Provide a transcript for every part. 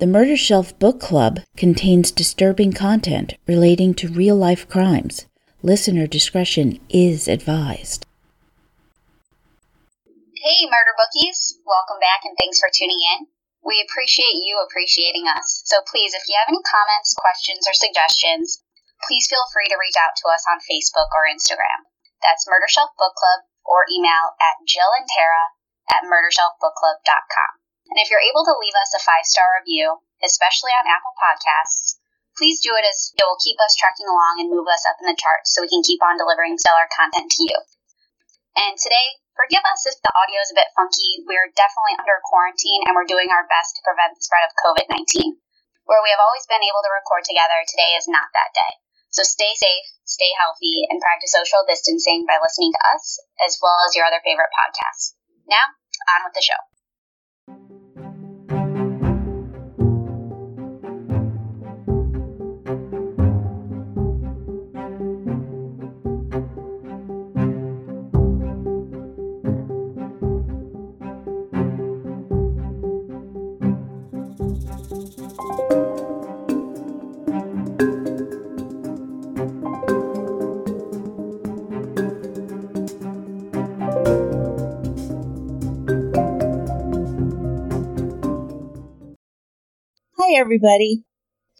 The Murder Shelf Book Club contains disturbing content relating to real-life crimes. Listener discretion is advised. Hey, Murder Bookies! Welcome back and thanks for tuning in. We appreciate you appreciating us, so please, if you have any comments, questions, or suggestions, please feel free to reach out to us on Facebook or Instagram. That's Murder Shelf Book Club, or email at jillandtara@murdershelfbookclub.com. And if you're able to leave us a 5-star review, especially on Apple Podcasts, please do it, as it will keep us trekking along and move us up in the charts so we can keep on delivering stellar content to you. And today, forgive us if the audio is a bit funky. We're definitely under quarantine and we're doing our best to prevent the spread of COVID-19. Where we have always been able to record together, today is not that day. So stay safe, stay healthy, and practice social distancing by listening to us, as well as your other favorite podcasts. Now, on with the show. Hi, everybody.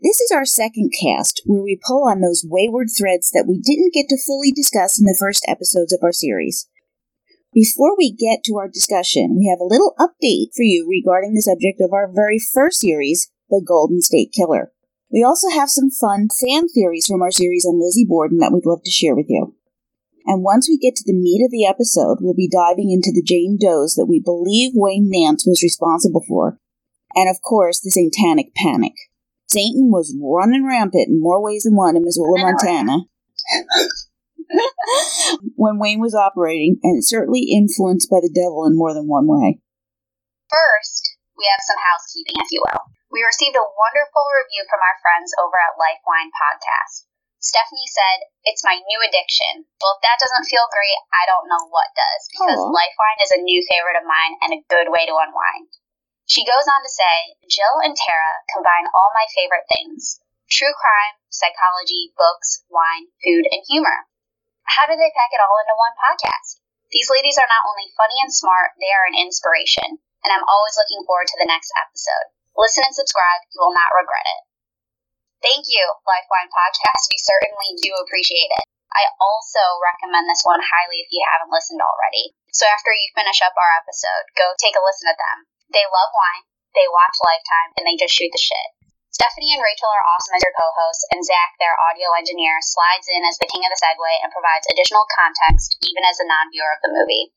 This is our second cast, where we pull on those wayward threads that we didn't get to fully discuss in the first episodes of our series. Before we get to our discussion, we have a little update for you regarding the subject of our very first series, The Golden State Killer. We also have some fun fan theories from our series on Lizzie Borden that we'd love to share with you. And once we get to the meat of the episode, we'll be diving into the Jane Does that we believe Wayne Nance was responsible for. And, of course, the Satanic Panic. Satan was running rampant in more ways than one in Missoula, Montana, when Wayne was operating, and certainly influenced by the devil in more than one way. First, we have some housekeeping, if you will. We received a wonderful review from our friends over at LifeWine Podcast. Stephanie said, "It's my new addiction." Well, if that doesn't feel great, I don't know what does, because LifeWine is a new favorite of mine and a good way to unwind. She goes on to say, "Jill and Tara combine all my favorite things: true crime, psychology, books, wine, food, and humor. How do they pack it all into one podcast? These ladies are not only funny and smart, they are an inspiration, and I'm always looking forward to the next episode. Listen and subscribe, you will not regret it." Thank you, LifeWine Podcast. We certainly do appreciate it. I also recommend this one highly if you haven't listened already. So after you finish up our episode, go take a listen to them. They love wine, they watch Lifetime, and they just shoot the shit. Stephanie and Rachel are awesome as your co-hosts, and Zach, their audio engineer, slides in as the king of the segue and provides additional context, even as a non-viewer of the movie.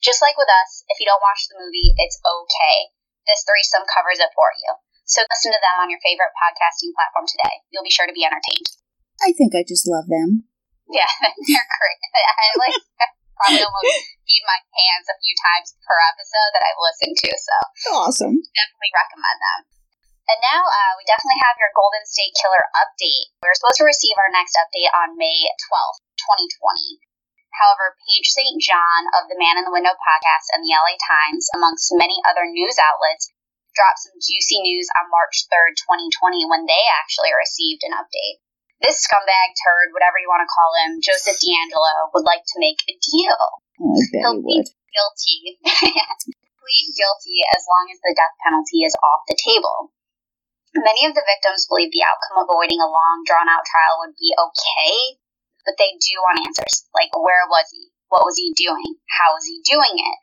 Just like with us, if you don't watch the movie, it's okay. This threesome covers it for you. So listen to them on your favorite podcasting platform today. You'll be sure to be entertained. I think I just love them. Yeah, they're great. I like them. Probably almost feed my hands a few times per episode that I've listened to, so awesome. Definitely recommend them. And now we definitely have your Golden State Killer update. We're supposed to receive our next update on May 12th, 2020. However, Paige St. John of the Man in the Window podcast and the LA Times, amongst many other news outlets, dropped some juicy news on March 3rd, 2020, when they actually received an update. This scumbag turd, whatever you want to call him, Joseph D'Angelo, would like to make a deal. Oh, I bet he would. Plead guilty as long as the death penalty is off the table. Many of the victims believe the outcome of avoiding a long, drawn-out trial would be okay, but they do want answers. Like, where was he? What was he doing? How was he doing it?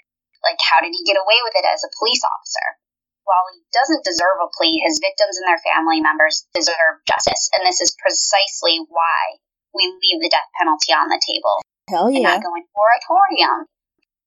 Like, how did he get away with it as a police officer? While he doesn't deserve a plea, his victims and their family members deserve justice, and this is precisely why we leave the death penalty on the table. Hell yeah. And not go into moratorium.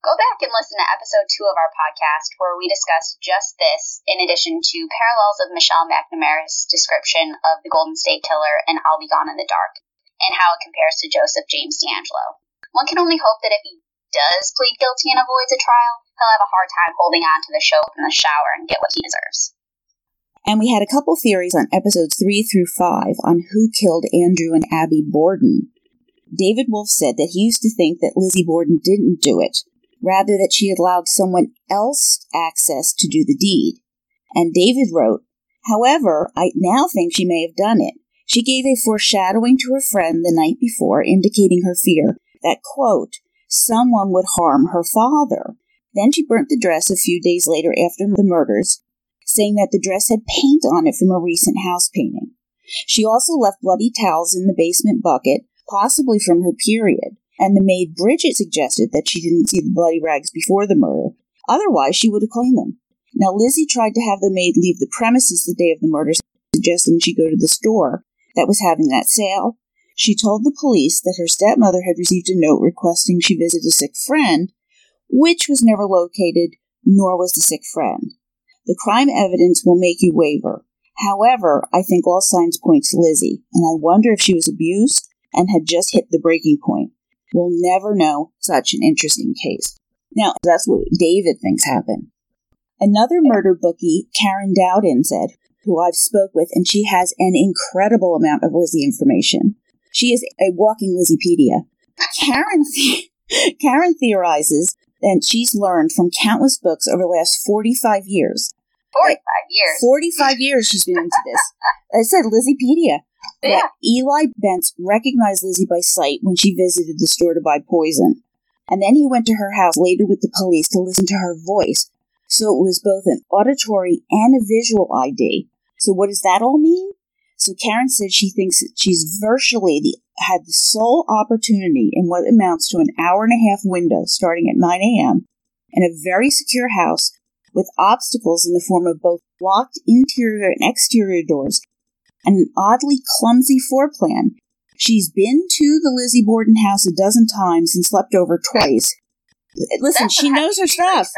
Go back and listen to episode 2 of our podcast, where we discuss just this, in addition to parallels of Michelle McNamara's description of the Golden State Killer and I'll Be Gone in the Dark, and how it compares to Joseph James D'Angelo. One can only hope that if he does plead guilty and avoids a trial, he'll have a hard time holding on to the show in the shower and get what he deserves. And we had a couple theories on episodes 3 through 5 on who killed Andrew and Abby Borden. David Wolf said that he used to think that Lizzie Borden didn't do it, rather that she allowed someone else access to do the deed. And David wrote, However, I now think she may have done it. She gave a foreshadowing to her friend the night before, indicating her fear that, quote, someone would harm her father. Then she burnt the dress a few days later after the murders, saying that the dress had paint on it from a recent house painting. She also left bloody towels in the basement bucket, possibly from her period, and the maid Bridget suggested that she didn't see the bloody rags before the murder. Otherwise, she would have cleaned them. Now, Lizzie tried to have the maid leave the premises the day of the murder, suggesting she go to the store that was having that sale. She told the police that her stepmother had received a note requesting she visit a sick friend, which was never located, nor was the sick friend. The crime evidence will make you waver. However, I think all signs point to Lizzie, and I wonder if she was abused and had just hit the breaking point. We'll never know. Such an interesting case. Now, that's what David thinks happened. Another murder bookie, Karen Dowden, said, who I've spoke with, and she has an incredible amount of Lizzie information. She is a walking Lizziepedia. Karen theorizes that she's learned from countless books over the last 45 years. 45 years she's been into this. I said Lizziepedia. Yeah. That Eli Bentz recognized Lizzie by sight when she visited the store to buy poison. And then he went to her house later with the police to listen to her voice. So it was both an auditory and a visual ID. So what does that all mean? So Karen said she thinks that she's virtually had the sole opportunity in what amounts to an hour-and-a-half window starting at 9 a.m. in a very secure house with obstacles in the form of both locked interior and exterior doors and an oddly clumsy floor plan. She's been to the Lizzie Borden house a dozen times and slept over twice. Listen, she knows her stuff.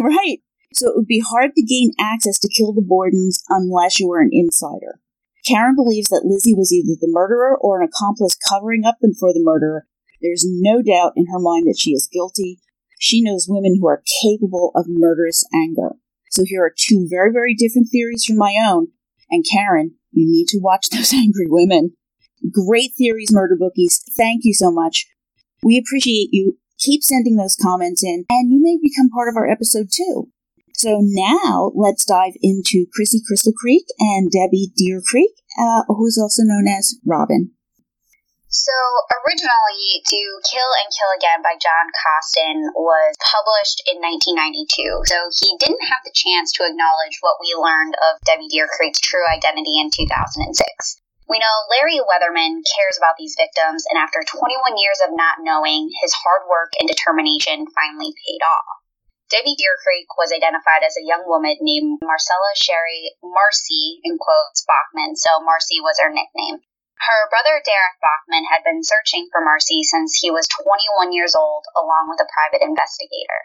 Right. So it would be hard to gain access to kill the Bordens unless you were an insider. Karen believes that Lizzie was either the murderer or an accomplice covering up for the murderer. There's no doubt in her mind that she is guilty. She knows women who are capable of murderous anger. So here are two very, very different theories from my own. And Karen, you need to watch those angry women. Great theories, murder bookies. Thank you so much. We appreciate you. Keep sending those comments in, and you may become part of our episode, too. So now, let's dive into Christy Crystal Creek and Debbie Deer Creek, who's also known as Robin. So, originally, To Kill and Kill Again by John Coston was published in 1992, so he didn't have the chance to acknowledge what we learned of Debbie Deer Creek's true identity in 2006. We know Larry Weatherman cares about these victims, and after 21 years of not knowing, his hard work and determination finally paid off. Debbie Deer Creek was identified as a young woman named Marcella Sherry Marcy, in quotes, Bachman, so Marcy was her nickname. Her brother Derek Bachman had been searching for Marcy since he was 21 years old, along with a private investigator.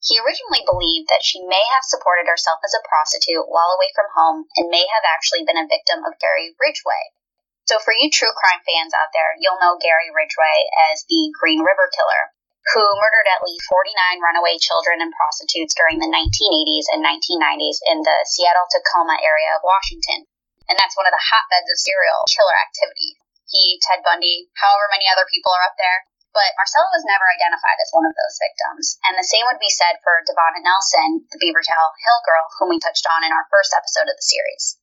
He originally believed that she may have supported herself as a prostitute while away from home and may have actually been a victim of Gary Ridgway. So for you true crime fans out there, you'll know Gary Ridgway as the Green River Killer, who murdered at least 49 runaway children and prostitutes during the 1980s and 1990s in the Seattle-Tacoma area of Washington. And that's one of the hotbeds of serial killer activity. He, Ted Bundy, however many other people are up there. But Marcella was never identified as one of those victims. And the same would be said for Devonna Nelson, the Beavertail Hill Girl, whom we touched on in our first episode of the series.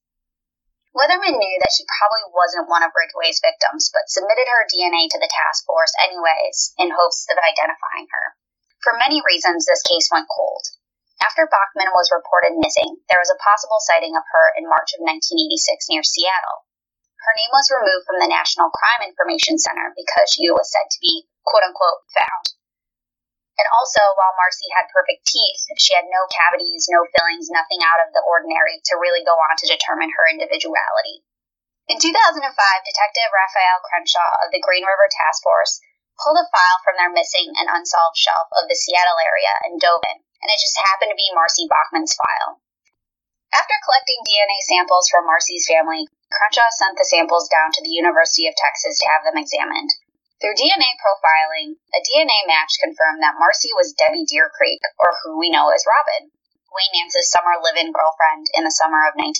Weatherman knew that she probably wasn't one of Ridgway's victims, but submitted her DNA to the task force anyways in hopes of identifying her. For many reasons, this case went cold. After Bachman was reported missing, there was a possible sighting of her in March of 1986 near Seattle. Her name was removed from the National Crime Information Center because she was said to be, quote-unquote, found. And also, while Marcy had perfect teeth, she had no cavities, no fillings, nothing out of the ordinary to really go on to determine her individuality. In 2005, Detective Raphael Crenshaw of the Green River Task Force pulled a file from their missing and unsolved shelf of the Seattle area and dove in, and it just happened to be Marcy Bachman's file. After collecting DNA samples from Marcy's family, Crenshaw sent the samples down to the University of Texas to have them examined. Through DNA profiling, a DNA match confirmed that Marcy was Debbie Deer Creek, or who we know as Robin, Wayne Nance's summer live-in girlfriend in the summer of 1984.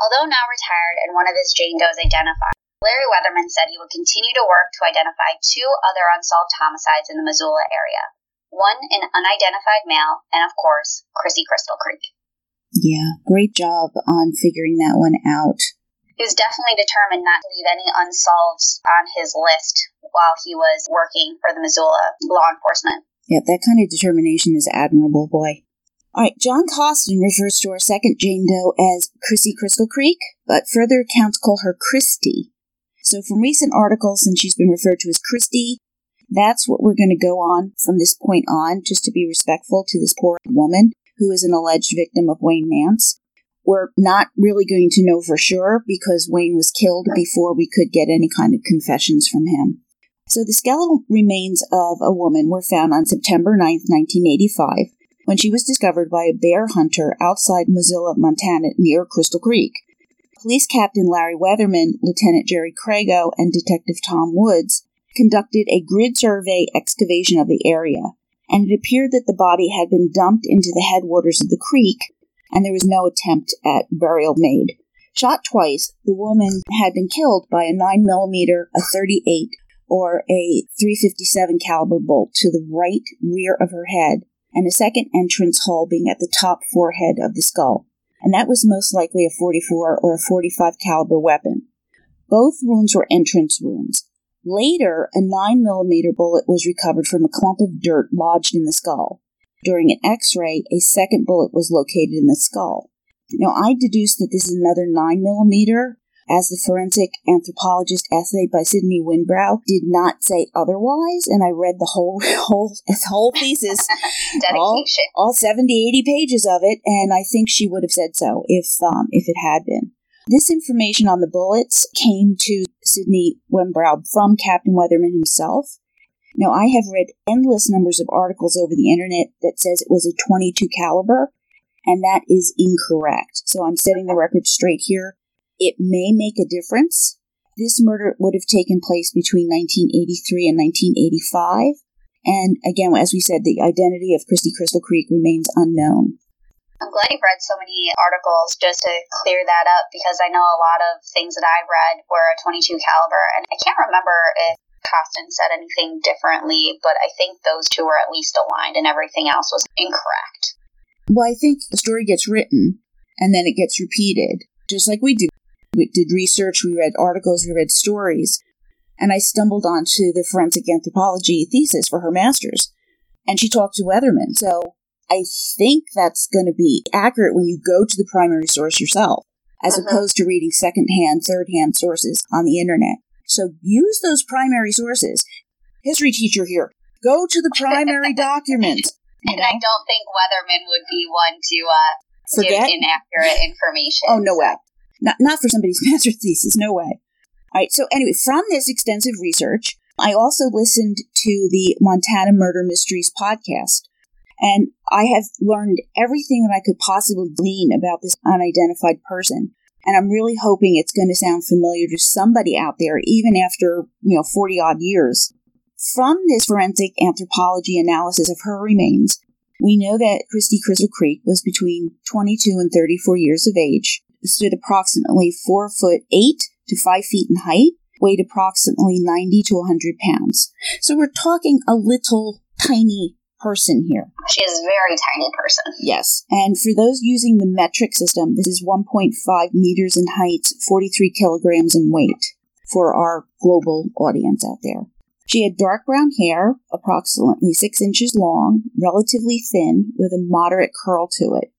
Although now retired and one of his Jane Does identified, Larry Weatherman said he would continue to work to identify two other unsolved homicides in the Missoula area, one an unidentified male, and of course, Chrissy Crystal Creek. Yeah, great job on figuring that one out. He was definitely determined not to leave any unsolved on his list while he was working for the Missoula law enforcement. Yep, that kind of determination is admirable, boy. All right, John Coston refers to our second Jane Doe as Chrissy Crystal Creek, but further accounts call her Christy. So from recent articles, since she's been referred to as Christy, that's what we're going to go on from this point on, just to be respectful to this poor woman who is an alleged victim of Wayne Nance. We're not really going to know for sure because Wayne was killed before we could get any kind of confessions from him. So the skeletal remains of a woman were found on September 9th, 1985, when she was discovered by a bear hunter outside Missoula, Montana, near Crystal Creek. Police Captain Larry Weatherman, Lieutenant Jerry Crago, and Detective Tom Woods conducted a grid survey excavation of the area, and it appeared that the body had been dumped into the headwaters of the creek, and there was no attempt at burial made. Shot twice, the woman had been killed by a 9mm, a .38, or a .357 caliber bolt to the right rear of her head, and a second entrance hole being at the top forehead of the skull. And that was most likely a .44 or a .45 caliber weapon. Both wounds were entrance wounds. Later, a 9mm bullet was recovered from a clump of dirt lodged in the skull. During an x-ray, a second bullet was located in the skull. Now, I deduced that this is another 9mm, as the forensic anthropologist essay by Sidney Winbrow did not say otherwise, and I read the whole thesis, all 70, 80 pages of it, and I think she would have said so if it had been. This information on the bullets came to Sidney Winbrow from Captain Weatherman himself. Now, I have read endless numbers of articles over the internet that says it was a .22 caliber, and that is incorrect. So I'm setting the record straight here. It may make a difference. This murder would have taken place between 1983 and 1985. And again, as we said, the identity of Christy Crystal Creek remains unknown. I'm glad you've read so many articles just to clear that up, because I know a lot of things that I've read were a .22 caliber, and I can't remember if Coston said anything differently, but I think those two were at least aligned and everything else was incorrect. Well, I think the story gets written and then it gets repeated, just like we do. We did research, we read articles, we read stories, and I stumbled onto the forensic anthropology thesis for her master's, and she talked to Weatherman, so I think that's going to be accurate when you go to the primary source yourself, as opposed to reading secondhand, thirdhand sources on the internet. So use those primary sources. History teacher here, go to the primary documents. And you know? I don't think Weatherman would be one to give inaccurate information. Oh, no way. Not for somebody's master's thesis, no way. All right, so anyway, from this extensive research, I also listened to the Montana Murder Mysteries podcast, and I have learned everything that I could possibly glean about this unidentified person. And I'm really hoping it's going to sound familiar to somebody out there, even after, 40-odd years. From this forensic anthropology analysis of her remains, we know that Christy Crystal Creek was between 22 and 34 years of age, stood approximately 4'8" to 5 feet in height, weighed approximately 90 to 100 pounds. So we're talking a little tiny person here. She is a very tiny person. Yes. And for those using the metric system, this is 1.5 meters in height, 43 kilograms in weight for our global audience out there. She had dark brown hair, approximately 6 inches long, relatively thin, with a moderate curl to it.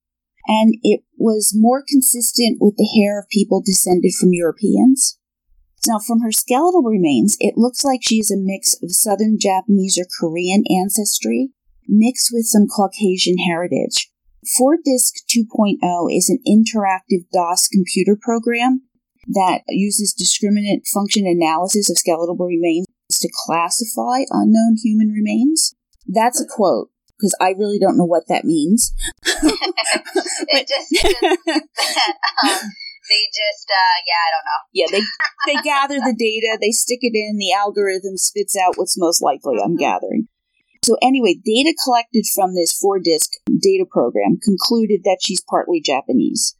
And it was more consistent with the hair of people descended from Europeans. Now, from her skeletal remains, it looks like she is a mix of Southern Japanese or Korean ancestry, mixed with some Caucasian heritage. 4Disc 2.0 is an interactive DOS computer program that uses discriminant function analysis of skeletal remains to classify unknown human remains. That's a quote, because I really don't know what that means. They I don't know. Yeah, they gather the data, they stick it in, the algorithm spits out what's most likely, I'm gathering. So anyway, data collected from this 4-disc data program concluded that she's partly Japanese.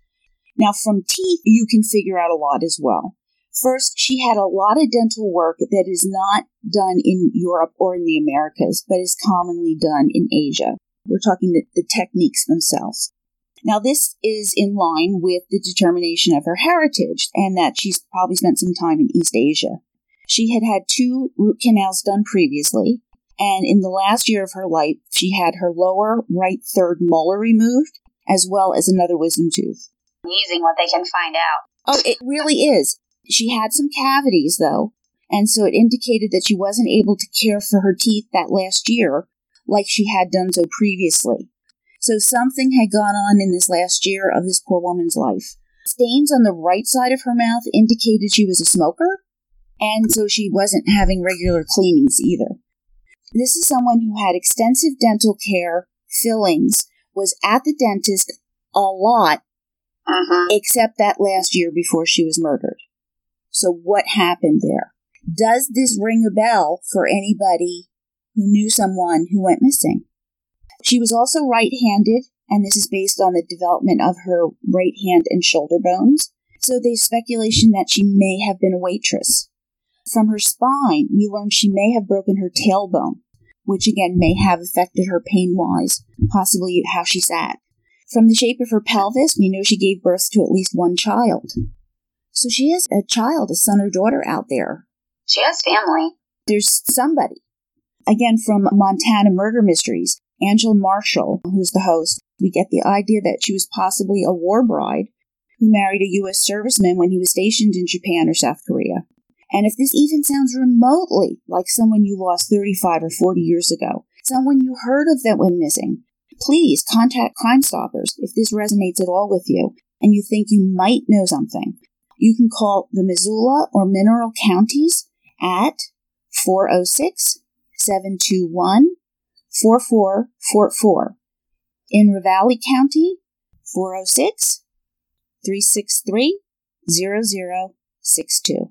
Now, from teeth, you can figure out a lot as well. First, she had a lot of dental work that is not done in Europe or in the Americas, but is commonly done in Asia. We're talking the techniques themselves. Now, this is in line with the determination of her heritage and that she's probably spent some time in East Asia. She had had 2 root canals done previously, and in the last year of her life, she had her lower right third molar removed, as well as another wisdom tooth. Amazing what they can find out. Oh, it really is. She had some cavities, though, and so it indicated that she wasn't able to care for her teeth that last year like she had done so previously. So something had gone on in this last year of this poor woman's life. Stains on the right side of her mouth indicated she was a smoker, and so she wasn't having regular cleanings either. This is someone who had extensive dental care, fillings, was at the dentist a lot, except that last year before she was murdered. So what happened there? Does this ring a bell for anybody who knew someone who went missing? She was also right-handed, and this is based on the development of her right hand and shoulder bones. So there's speculation that she may have been a waitress. From her spine, we learned she may have broken her tailbone, which again may have affected her pain-wise, possibly how she sat. From the shape of her pelvis, we know she gave birth to at least 1 child. So she has a child, a son or daughter out there. She has family. There's somebody. Again, from Montana Murder Mysteries, Angela Marshall, who's the host, we get the idea that she was possibly a war bride who married a U.S. serviceman when he was stationed in Japan or South Korea. And if this even sounds remotely like someone you lost 35 or 40 years ago, someone you heard of that went missing, please contact Crime Stoppers if this resonates at all with you and you think you might know something. You can call the Missoula or Mineral Counties at 406-721-4444. In Ravalli County, 406-363-0062.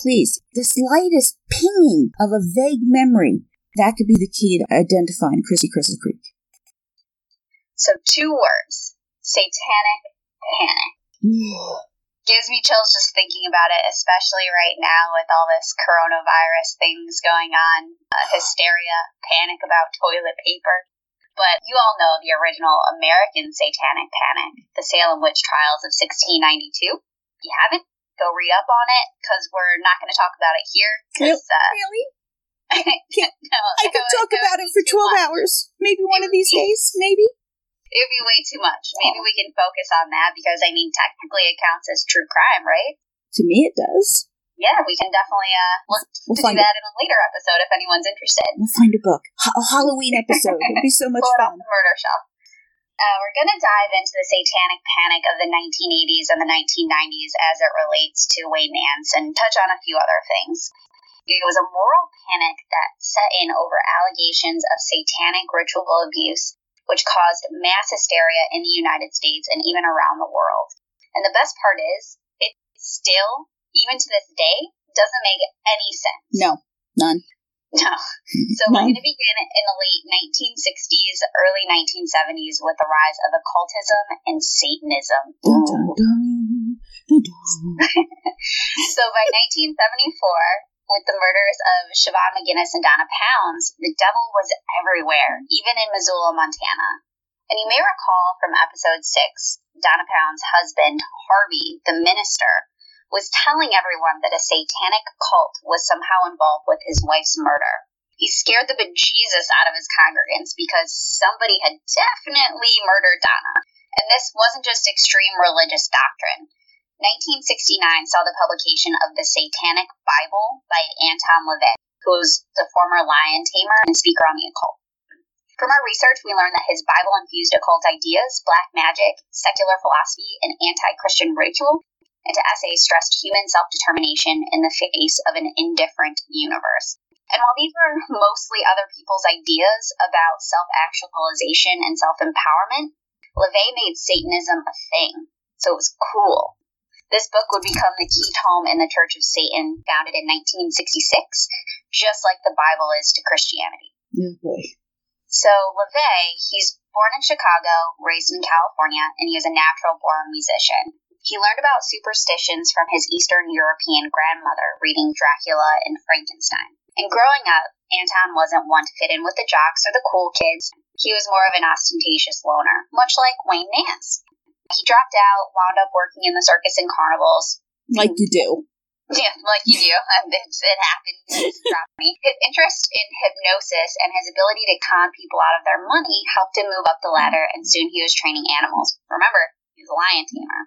Please, the slightest pinging of a vague memory, that could be the key to identifying Christy Crystal Creek. So 2 words, satanic panic. Gives me chills just thinking about it, especially right now with all this coronavirus things going on, hysteria, panic about toilet paper. But you all know the original American satanic panic, the Salem witch trials of 1692. If you haven't, go re-up on it, because we're not going to talk about it here. Really? No, I could talk about it for 12 hours. Maybe one of these days, maybe? It would be way too much. Maybe we can focus on that because, I mean, technically it counts as true crime, right? To me, it does. Yeah, we can definitely we'll do that in a later episode if anyone's interested. We'll find a book. A Halloween episode. It would be so much fun. Off the murder shelf. We're going to dive into the satanic panic of the 1980s and the 1990s as it relates to Wayne Nance and touch on a few other things. It was a moral panic that set in over allegations of satanic ritual abuse, which caused mass hysteria in the United States and even around the world. And the best part is, it still, even to this day, doesn't make any sense. No, none. No. So we're going to begin in the late 1960s, early 1970s with the rise of occultism and Satanism. Dun, dun, dun, dun, dun. So by 1974, with the murders of Siobhan McGinnis and Donna Pounds, the devil was everywhere, even in Missoula, Montana. And you may recall from episode 6, Donna Pounds' husband, Harvey, the minister, was telling everyone that a satanic cult was somehow involved with his wife's murder. He scared the bejesus out of his congregants because somebody had definitely murdered Donna. And this wasn't just extreme religious doctrine. 1969 saw the publication of The Satanic Bible by Anton LaVey, who was the former lion tamer and speaker on the occult. From our research, we learned that his Bible-infused occult ideas, black magic, secular philosophy, and anti-Christian ritual into essays stressed human self-determination in the face of an indifferent universe. And while these were mostly other people's ideas about self-actualization and self-empowerment, LaVey made Satanism a thing, so it was cool. This book would become the key tome in the Church of Satan, founded in 1966, just like the Bible is to Christianity. Okay. So LaVey, he's born in Chicago, raised in California, and he is a natural-born musician. He learned about superstitions from his Eastern European grandmother, reading Dracula and Frankenstein. And growing up, Anton wasn't one to fit in with the jocks or the cool kids. He was more of an ostentatious loner, much like Wayne Nance. He dropped out, wound up working in the circus and carnivals. Like you do. Yeah, like you do. It happens. His interest in hypnosis and his ability to con people out of their money helped him move up the ladder, and soon he was training animals. Remember, he's a lion tamer.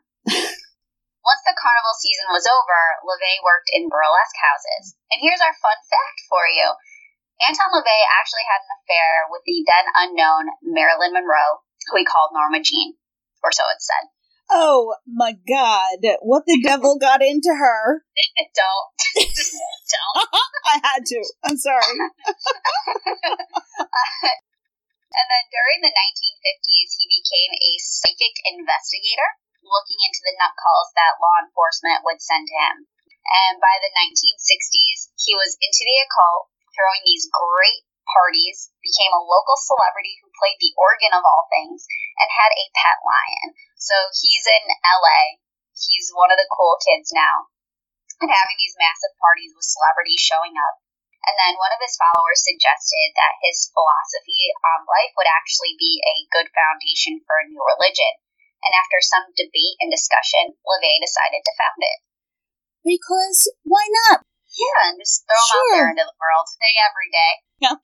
Once the carnival season was over, LaVey worked in burlesque houses. And here's our fun fact for you. Anton LaVey actually had an affair with the then-unknown Marilyn Monroe, who he called Norma Jean, or so it said. Oh, my God. What the devil got into her? Don't. I had to. I'm sorry. And then during the 1950s, he became a psychic investigator, looking into the nut calls that law enforcement would send to him. And by the 1960s, he was into the occult, throwing these great parties, became a local celebrity who played the organ of all things, and had a pet lion. So he's in LA. He's one of the cool kids now. And having these massive parties with celebrities showing up. And then one of his followers suggested that his philosophy on life would actually be a good foundation for a new religion. And after some debate and discussion, LaVey decided to found it. Because why not? Yeah, and just throw them out there into the world today, every day. Yeah.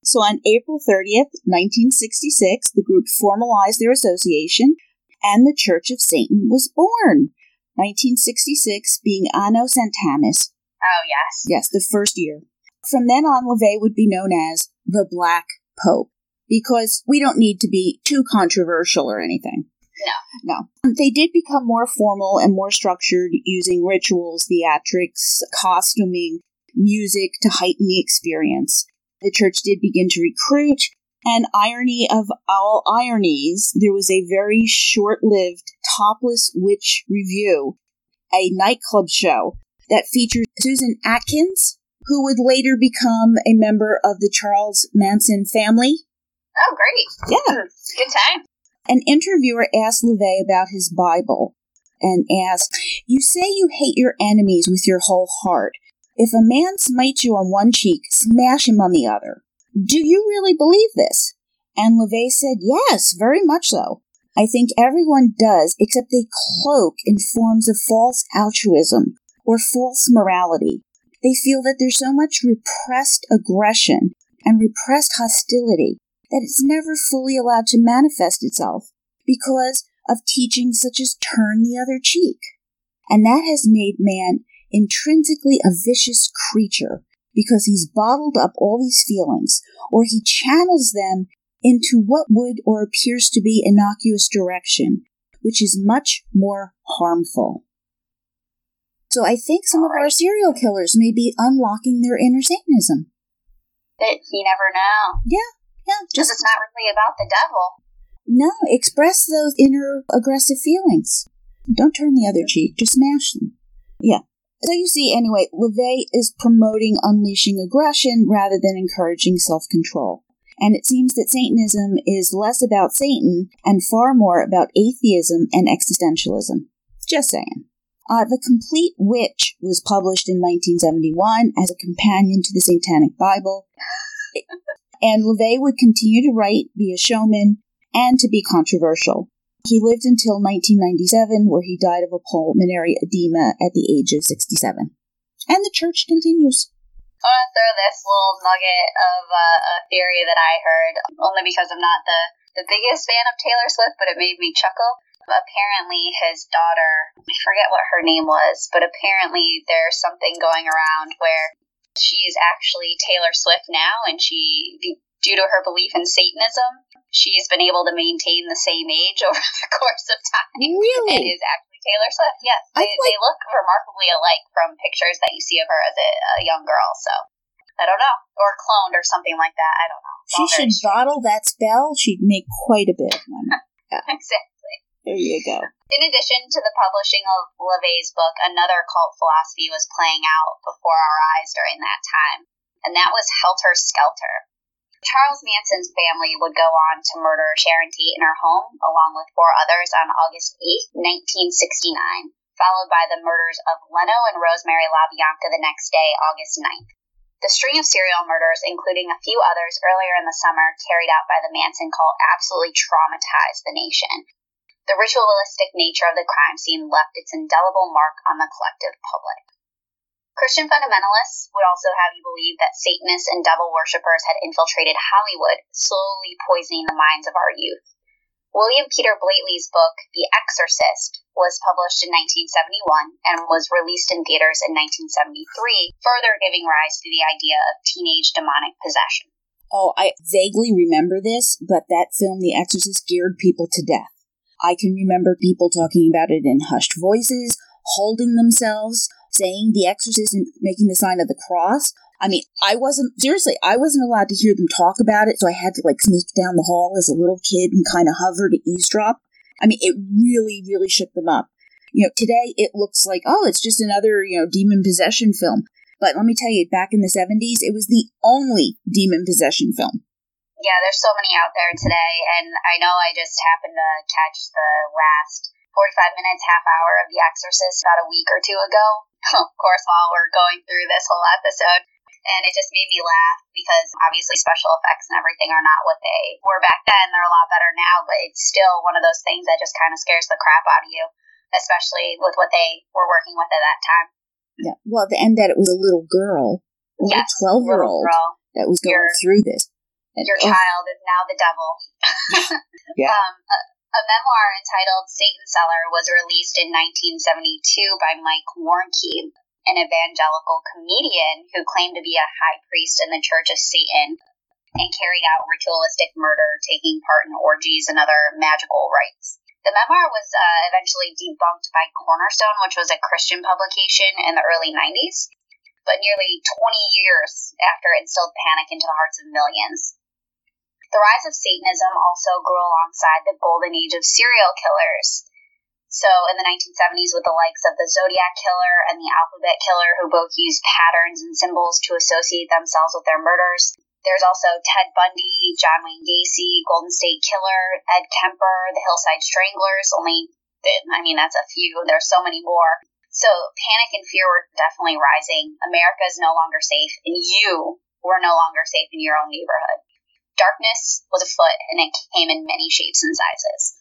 So on April 30th, 1966, the group formalized their association, and the Church of Satan was born. 1966 being Anno Santanis. Oh, yes. Yes, the first year. From then on, LaVey would be known as the Black Pope, because we don't need to be too controversial or anything. No. They did become more formal and more structured, using rituals, theatrics, costuming, music to heighten the experience. The church did begin to recruit, and irony of all ironies, there was a very short-lived Topless Witch Review, a nightclub show that featured Susan Atkins, who would later become a member of the Charles Manson family. Oh, great. Yeah. Good time. An interviewer asked LaVey about his Bible and asked, "You say you hate your enemies with your whole heart. If a man smites you on one cheek, smash him on the other. Do you really believe this?" And LaVey said, "Yes, very much so. I think everyone does, except they cloak in forms of false altruism or false morality. They feel that there's so much repressed aggression and repressed hostility that it's never fully allowed to manifest itself because of teachings such as turn the other cheek. And that has made man intrinsically a vicious creature because he's bottled up all these feelings, or he channels them into what would or appears to be innocuous direction, which is much more harmful." So I think some of our serial killers may be unlocking their inner Satanism. But you never know. Yeah. Yeah, just it's not really about the devil. No, express those inner aggressive feelings. Don't turn the other cheek, just smash them. Yeah. So you see, anyway, LaVey is promoting unleashing aggression rather than encouraging self-control. And it seems that Satanism is less about Satan and far more about atheism and existentialism. Just saying. The Complete Witch was published in 1971 as a companion to the Satanic Bible. And LaVey would continue to write, be a showman, and to be controversial. He lived until 1997, where he died of a pulmonary edema at the age of 67. And the church continues. I want to throw this little nugget of a theory that I heard, only because I'm not the biggest fan of Taylor Swift, but it made me chuckle. Apparently his daughter, I forget what her name was, but apparently there's something going around where she is actually Taylor Swift now, and she, due to her belief in Satanism, she's been able to maintain the same age over the course of time. Really? And is actually Taylor Swift, yes. They look remarkably alike from pictures that you see of her as a young girl, so I don't know. Or cloned or something like that, I don't know. She should bottle that spell. She'd make quite a bit of money. Yeah. Exactly. There you go. In addition to the publishing of LaVey's book, another cult philosophy was playing out before our eyes during that time, and that was Helter Skelter. Charles Manson's family would go on to murder Sharon Tate in her home, along with four others, on August 8, 1969, followed by the murders of Leno and Rosemary LaBianca the next day, August 9th. The string of serial murders, including a few others earlier in the summer carried out by the Manson cult, absolutely traumatized the nation. The ritualistic nature of the crime scene left its indelible mark on the collective public. Christian fundamentalists would also have you believe that Satanists and devil worshippers had infiltrated Hollywood, slowly poisoning the minds of our youth. William Peter Blately's book, The Exorcist, was published in 1971 and was released in theaters in 1973, further giving rise to the idea of teenage demonic possession. Oh, I vaguely remember this, but that film, The Exorcist, scared people to death. I can remember people talking about it in hushed voices, holding themselves, saying The Exorcist and making the sign of the cross. I mean, I wasn't allowed to hear them talk about it, so I had to, sneak down the hall as a little kid and kind of hover to eavesdrop. I mean, it really, really shook them up. Today it looks like, oh, it's just another, demon possession film. But let me tell you, back in the 70s, it was the only demon possession film. Yeah, there's so many out there today, and I know I just happened to catch the last 45 minutes, half hour of The Exorcist about a week or two ago, of course, while we're going through this whole episode. And it just made me laugh because obviously special effects and everything are not what they were back then. They're a lot better now, but it's still one of those things that just kind of scares the crap out of you, especially with what they were working with at that time. Yeah, well, and that it was a little girl, a yes, 12-year-old girl that was going through this. And your child is now the devil. Yeah. A memoir entitled Satan Cellar was released in 1972 by Mike Warnke, an evangelical comedian who claimed to be a high priest in the Church of Satan and carried out ritualistic murder, taking part in orgies and other magical rites. The memoir was eventually debunked by Cornerstone, which was a Christian publication in the early 90s, but nearly 20 years after it instilled panic into the hearts of millions. The rise of Satanism also grew alongside the golden age of serial killers. So in the 1970s, with the likes of the Zodiac Killer and the Alphabet Killer, who both used patterns and symbols to associate themselves with their murders, there's also Ted Bundy, John Wayne Gacy, Golden State Killer, Ed Kemper, the Hillside Stranglers, that's a few. There's so many more. So panic and fear were definitely rising. America is no longer safe, and you were no longer safe in your own neighborhood. Darkness was afoot, and it came in many shapes and sizes.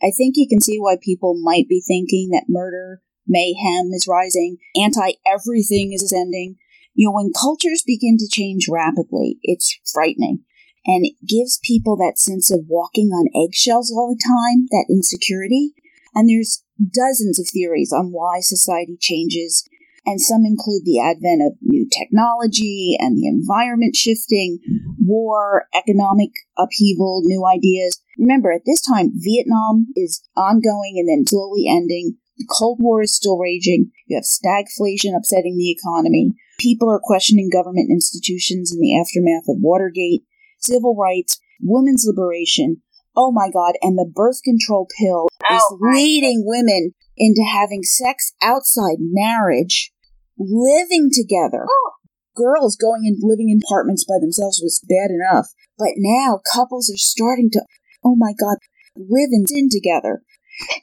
I think you can see why people might be thinking that murder, mayhem is rising, anti-everything is ascending. When cultures begin to change rapidly, it's frightening. And it gives people that sense of walking on eggshells all the time, that insecurity. And there's dozens of theories on why society changes. And some include the advent of new technology and the environment shifting, war, economic upheaval, new ideas. Remember, at this time, Vietnam is ongoing and then slowly ending. The Cold War is still raging. You have stagflation upsetting the economy. People are questioning government institutions in the aftermath of Watergate, civil rights, women's liberation. Oh my God, and the birth control pill is leading women into having sex outside marriage. Living together. Oh. Girls going and living in apartments by themselves was bad enough. But now couples are starting to, live in together.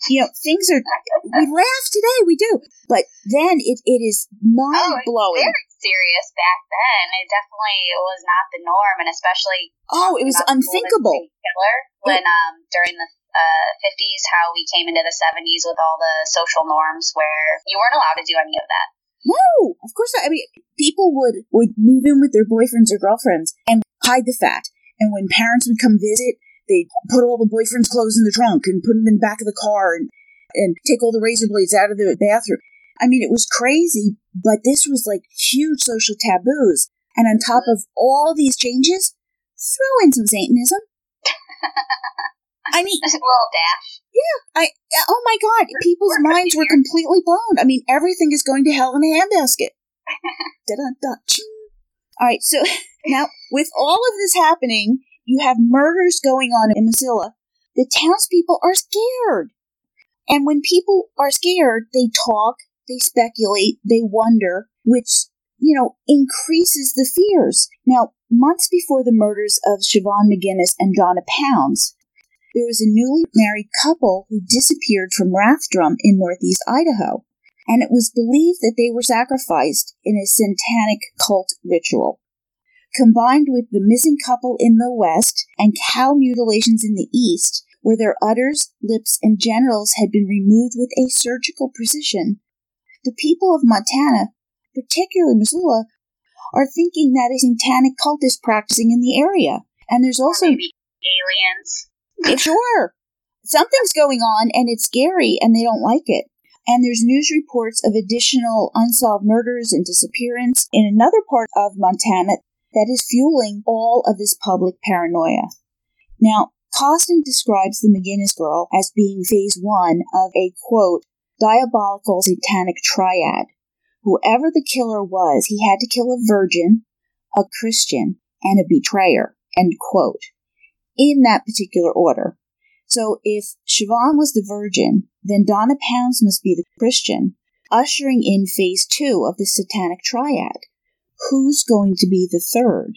Things are, we laugh today, we do. But then it is mind-blowing. It was very serious back then. It definitely was not the norm, and especially... Oh, it was unthinkable. Hitler, during the 50s, how we came into the 70s with all the social norms where you weren't allowed to do any of that. No, of course not. I mean, people would move in with their boyfriends or girlfriends and hide the fact. And when parents would come visit, they'd put all the boyfriend's clothes in the trunk and put them in the back of the car and take all the razor blades out of the bathroom. I mean, it was crazy, but this was huge social taboos. And on top of all these changes, throw in some Satanism. I mean, a little dash. Yeah. Oh my God. People's minds were completely blown. I mean, everything is going to hell in a handbasket. Da-da-da. All right. So now with all of this happening, you have murders going on in Missoula. The townspeople are scared. And when people are scared, they talk, they speculate, they wonder, which, increases the fears. Now, months before the murders of Siobhan McGinnis and Donna Pounds, there was a newly married couple who disappeared from Rathdrum in northeast Idaho. and it was believed that they were sacrificed in a satanic cult ritual. Combined with the missing couple in the West and cow mutilations in the East, where their udders, lips, and genitals had been removed with a surgical precision, the people of Montana, particularly Missoula, are thinking that a satanic cult is practicing in the area. And there's also... maybe aliens. Yeah, sure. Something's going on, and it's scary, and they don't like it. And there's news reports of additional unsolved murders and disappearance in another part of Montana that is fueling all of this public paranoia. Now, Coston describes the McGinnis girl as being phase one of a, quote, diabolical satanic triad. Whoever the killer was, he had to kill a virgin, a Christian, and a betrayer, end quote, in that particular order. So if Siobhan was the virgin, then Donna Pounds must be the Christian, ushering in phase two of the satanic triad. Who's going to be the third?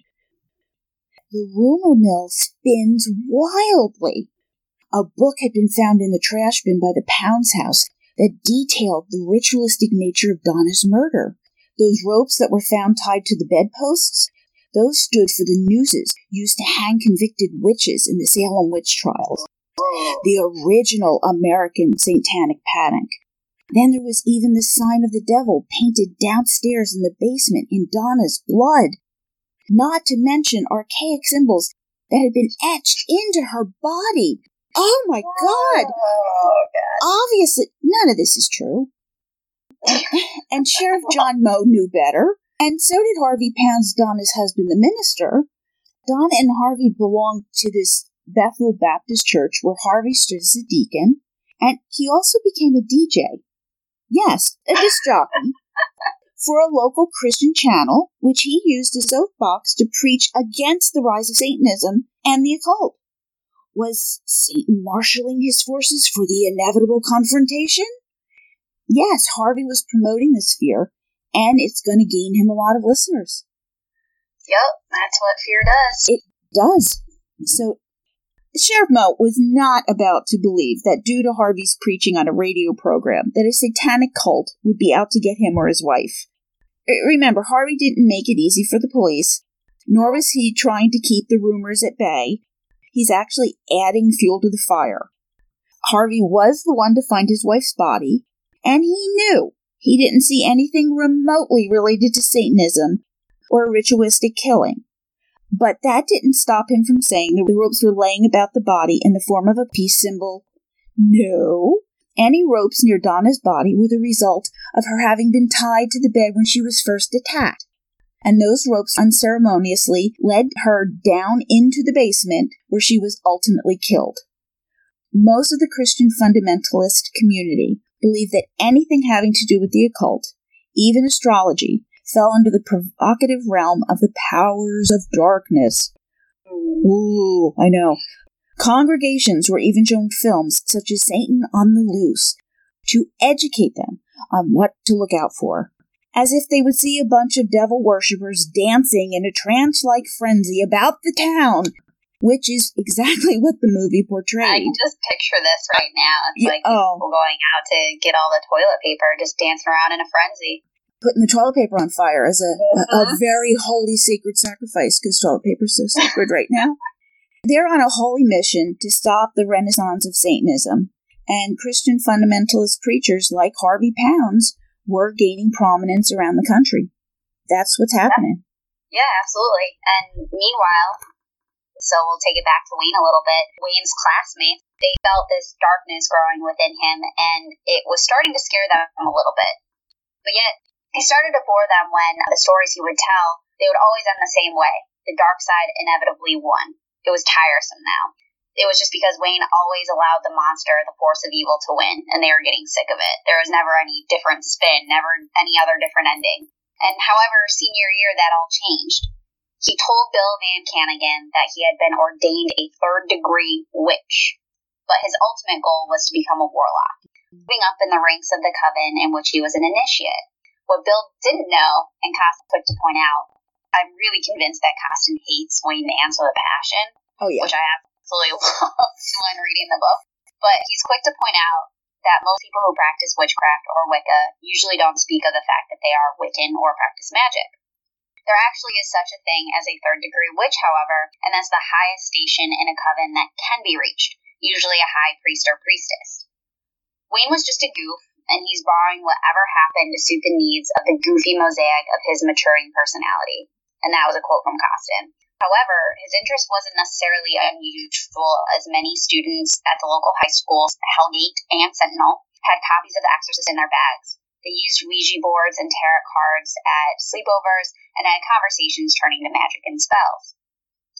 The rumor mill spins wildly. A book had been found in the trash bin by the Pounds house that detailed the ritualistic nature of Donna's murder. Those ropes that were found tied to the bedposts, those stood for the nooses used to hang convicted witches in the Salem witch trials, the original American satanic panic. Then there was even the sign of the devil painted downstairs in the basement in Donna's blood. Not to mention archaic symbols that had been etched into her body. Oh my God! Obviously, none of this is true. And Sheriff John Moe knew better, and so did Harvey Pounds, Donna's husband, the minister. Donna and Harvey belonged to this Bethel Baptist church where Harvey stood as a deacon, and he also became a DJ. Yes, a disc jockey. For a local Christian channel, which he used as soapbox to preach against the rise of Satanism and the occult. Was Satan marshalling his forces for the inevitable confrontation? Yes, Harvey was promoting this fear, and it's going to gain him a lot of listeners. Yep, that's what fear does. It does. So, Sheriff Moe was not about to believe that due to Harvey's preaching on a radio program that a satanic cult would be out to get him or his wife. Remember, Harvey didn't make it easy for the police, nor was he trying to keep the rumors at bay. He's actually adding fuel to the fire. Harvey was the one to find his wife's body, and he knew he didn't see anything remotely related to Satanism or ritualistic killing. But that didn't stop him from saying the ropes were laying about the body in the form of a peace symbol. No. Any ropes near Donna's body were the result of her having been tied to the bed when she was first attacked. And those ropes unceremoniously led her down into the basement where she was ultimately killed. Most of the Christian fundamentalist community believed that anything having to do with the occult, even astrology, fell under the provocative realm of the powers of darkness. Ooh, I know. Congregations were even shown films such as Satan on the Loose to educate them on what to look out for, as if they would see a bunch of devil worshippers dancing in a trance-like frenzy about the town, which is exactly what the movie portrayed. I can just picture this right now. It's like people going out to get all the toilet paper, just dancing around in a frenzy. Putting the toilet paper on fire as a very holy, sacred sacrifice, because toilet paper is so sacred right now. They're on a holy mission to stop the renaissance of Satanism, and Christian fundamentalist preachers like Harvey Pounds were gaining prominence around the country. That's what's happening. Yeah, absolutely. And meanwhile, so we'll take it back to Wayne a little bit. Wayne's classmates, they felt this darkness growing within him, and it was starting to scare them a little bit. But yet, it started to bore them when the stories he would tell, they would always end the same way. The dark side inevitably won. It was tiresome now. It was just because Wayne always allowed the monster, the force of evil, to win, and they were getting sick of it. There was never any different spin, never any other different ending. And however, senior year, that all changed. He told Bill Van Canigan that he had been ordained a third-degree witch, but his ultimate goal was to become a warlock, moving up in the ranks of the coven in which he was an initiate. What Bill didn't know, and Coston quick to point out, I'm really convinced that Coston hates Wayne Nance with a passion, which I absolutely loved when reading the book. But he's quick to point out that most people who practice witchcraft or Wicca usually don't speak of the fact that they are Wiccan or practice magic. There actually is such a thing as a third-degree witch, however, and that's the highest station in a coven that can be reached, usually a high priest or priestess. Wayne was just a goof, and he's borrowing whatever happened to suit the needs of the goofy mosaic of his maturing personality. And that was a quote from Coston. However, his interest wasn't necessarily unusual, as many students at the local high schools, Hellgate and Sentinel, had copies of The Exorcist in their bags. They used Ouija boards and tarot cards at sleepovers and had conversations turning to magic and spells.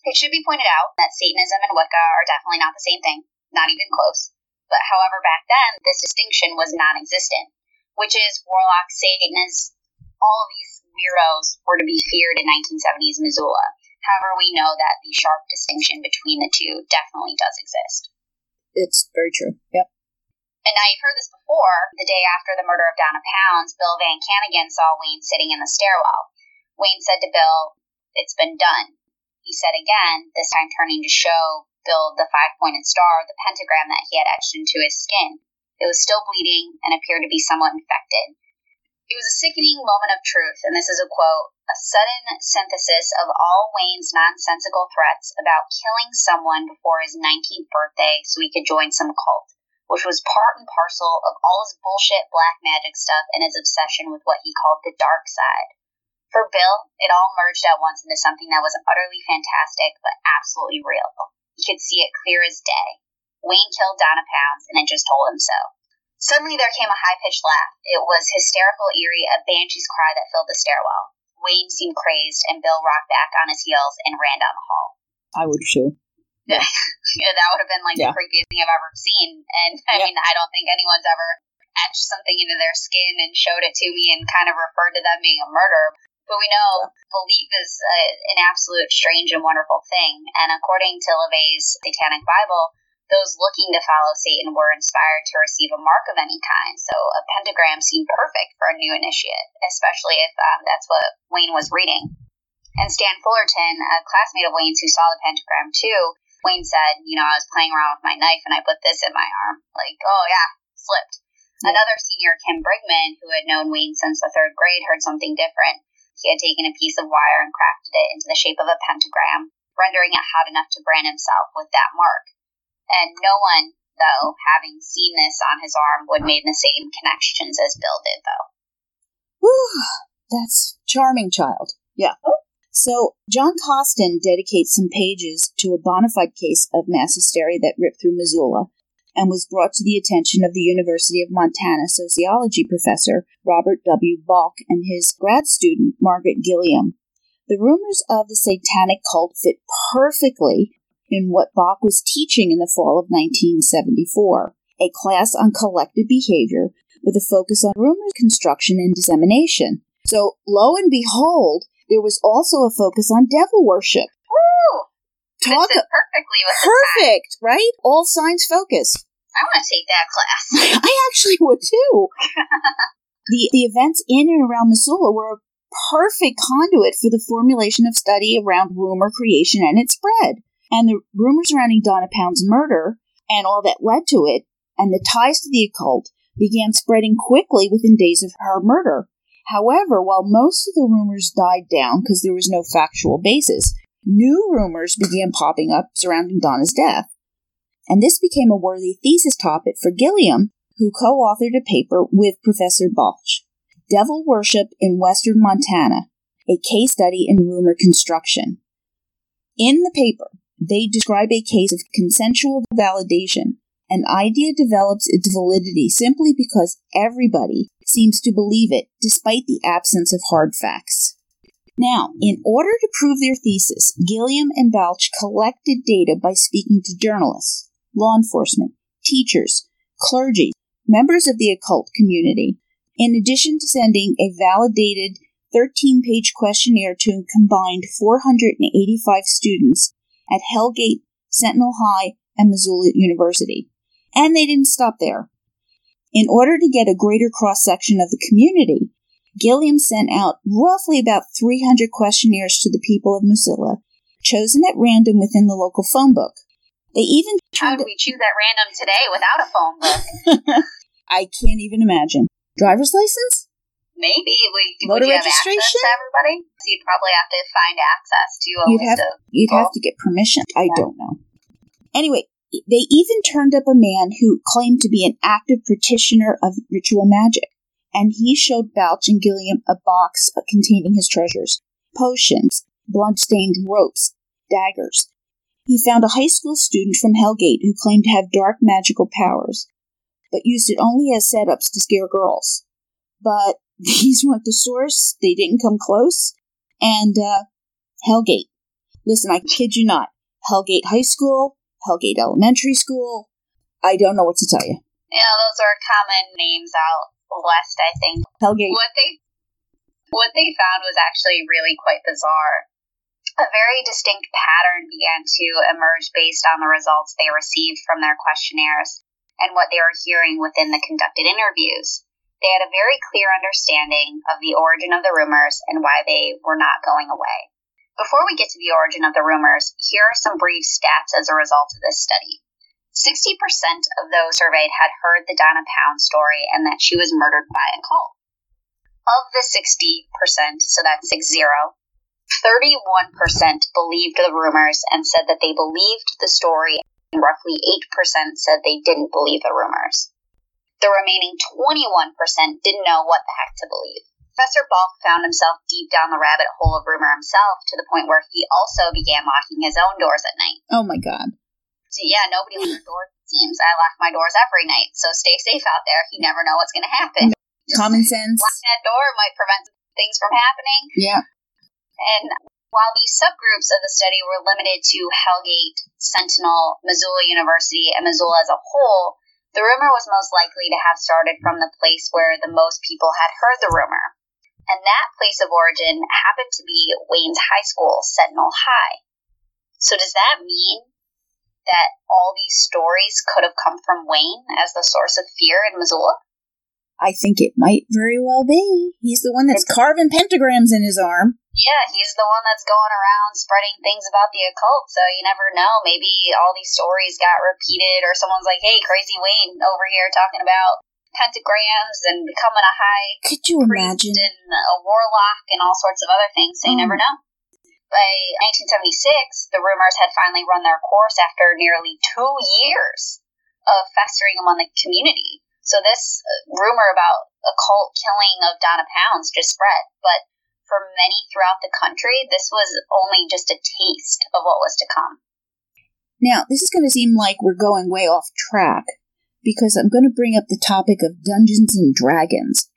It should be pointed out that Satanism and Wicca are definitely not the same thing, not even close. But however, back then, this distinction was non-existent. Witches, warlocks, Satanists, all of these weirdos were to be feared in 1970s Missoula. However, we know that the sharp distinction between the two definitely does exist. It's very true. Yep. And now you've heard this before. The day after the murder of Donna Pounds, Bill Van Canigan saw Wayne sitting in the stairwell. Wayne said to Bill, "It's been done." He said again, this time turning to show Bill the five-pointed star, the pentagram that he had etched into his skin. It was still bleeding and appeared to be somewhat infected. It was a sickening moment of truth, and this is a quote, "A sudden synthesis of all Wayne's nonsensical threats about killing someone before his 19th birthday so he could join some cult, which was part and parcel of all his bullshit black magic stuff and his obsession with what he called the dark side. For Bill, it all merged at once into something that was utterly fantastic but absolutely real. He could see it clear as day. Wayne killed Donna Pounds, and it just told him so." Suddenly there came a high-pitched laugh. It was hysterical, eerie, a banshee's cry that filled the stairwell. Wayne seemed crazed, and Bill rocked back on his heels and ran down the hall. I would too. Yeah. That would have been like the creepiest thing I've ever seen. And I mean, I don't think anyone's ever etched something into their skin and showed it to me and kind of referred to them being a murder. But we know belief is an absolute strange and wonderful thing. And according to LaVey's Satanic Bible, those looking to follow Satan were inspired to receive a mark of any kind, so a pentagram seemed perfect for a new initiate, especially if that's what Wayne was reading. And Stan Fullerton, a classmate of Wayne's who saw the pentagram too, Wayne said, "I was playing around with my knife and I put this in my arm." Like, oh yeah, slipped. Yeah. Another senior, Kim Brigman, who had known Wayne since the third grade, heard something different. He had taken a piece of wire and crafted it into the shape of a pentagram, rendering it hot enough to brand himself with that mark. And no one, though, having seen this on his arm, would make the same connections as Bill did, though. Whew, that's charming, child. Yeah. So, John Coston dedicates some pages to a bona fide case of mass hysteria that ripped through Missoula and was brought to the attention of the University of Montana sociology professor Robert W. Balk and his grad student, Margaret Gilliam. The rumors of the satanic cult fit perfectly in what Bach was teaching in the fall of 1974, a class on collective behavior with a focus on rumor construction and dissemination. So, lo and behold, there was also a focus on devil worship. Woo! Talk perfectly with perfect, the right? All signs focus. I want to take that class. I actually would too. The events in and around Missoula were a perfect conduit for the formulation of study around rumor creation and its spread. And the rumors surrounding Donna Pound's murder and all that led to it and the ties to the occult began spreading quickly within days of her murder. However, while most of the rumors died down because there was no factual basis, new rumors began popping up surrounding Donna's death. And this became a worthy thesis topic for Gilliam, who co-authored a paper with Professor Balch, "Devil Worship in Western Montana, a Case Study in Rumor Construction." In the paper, they describe a case of consensual validation. An idea develops its validity simply because everybody seems to believe it, despite the absence of hard facts. Now, in order to prove their thesis, Gilliam and Balch collected data by speaking to journalists, law enforcement, teachers, clergy, members of the occult community, in addition to sending a validated 13-page questionnaire to a combined 485 students at Hellgate, Sentinel High, and Missoula University. And they didn't stop there. In order to get a greater cross-section of the community, Gilliam sent out roughly about 300 questionnaires to the people of Missoula, chosen at random within the local phone book. How would we choose at random today without a phone book? I can't even imagine. Driver's license? Maybe. Would you have access to everybody? So you'd probably have to find access to a list of people. You'd have to get permission. I don't know. Anyway, they even turned up a man who claimed to be an active practitioner of ritual magic, and he showed Balch and Gilliam a box containing his treasures, potions, blood-stained ropes, daggers. He found a high school student from Hellgate who claimed to have dark magical powers, but used it only as setups to scare girls. But these weren't the source. They didn't come close. And, Hellgate. Listen, I kid you not. Hellgate High School, Hellgate Elementary School. I don't know what to tell you. Yeah, those are common names out west, I think. Hellgate. What they found was actually really quite bizarre. A very distinct pattern began to emerge based on the results they received from their questionnaires and what they were hearing within the conducted interviews. They had a very clear understanding of the origin of the rumors and why they were not going away. Before we get to the origin of the rumors, here are some brief stats as a result of this study. 60% of those surveyed had heard the Donna Pound story and that she was murdered by a cult. Of the 60%, so that's 60, 31% believed the rumors and said that they believed the story, and roughly 8% said they didn't believe the rumors. The remaining 21% didn't know what the heck to believe. Professor Balch found himself deep down the rabbit hole of rumor himself, to the point where he also began locking his own doors at night. Oh, my God. So, yeah, nobody locks doors, it seems. I lock my doors every night, so stay safe out there. You never know what's going to happen. Common sense. Locking that door might prevent things from happening. Yeah. And while these subgroups of the study were limited to Hellgate, Sentinel, Missoula University, and Missoula as a whole, the rumor was most likely to have started from the place where the most people had heard the rumor, and that place of origin happened to be Wayne's High School, Sentinel High. So does that mean that all these stories could have come from Wayne as the source of fear in Missoula? I think it might very well be. He's the one that's carving pentagrams in his arm. Yeah, he's the one that's going around spreading things about the occult, so you never know. Maybe all these stories got repeated, or someone's like, hey, Crazy Wayne over here talking about pentagrams and becoming a high priest and a warlock and all sorts of other things, so you never know. By 1976, the rumors had finally run their course after nearly 2 years of festering among the community. So this rumor about occult killing of Donna Pounds just spread, but for many throughout the country, this was only just a taste of what was to come. Now, this is going to seem like we're going way off track, because I'm going to bring up the topic of Dungeons and Dragons.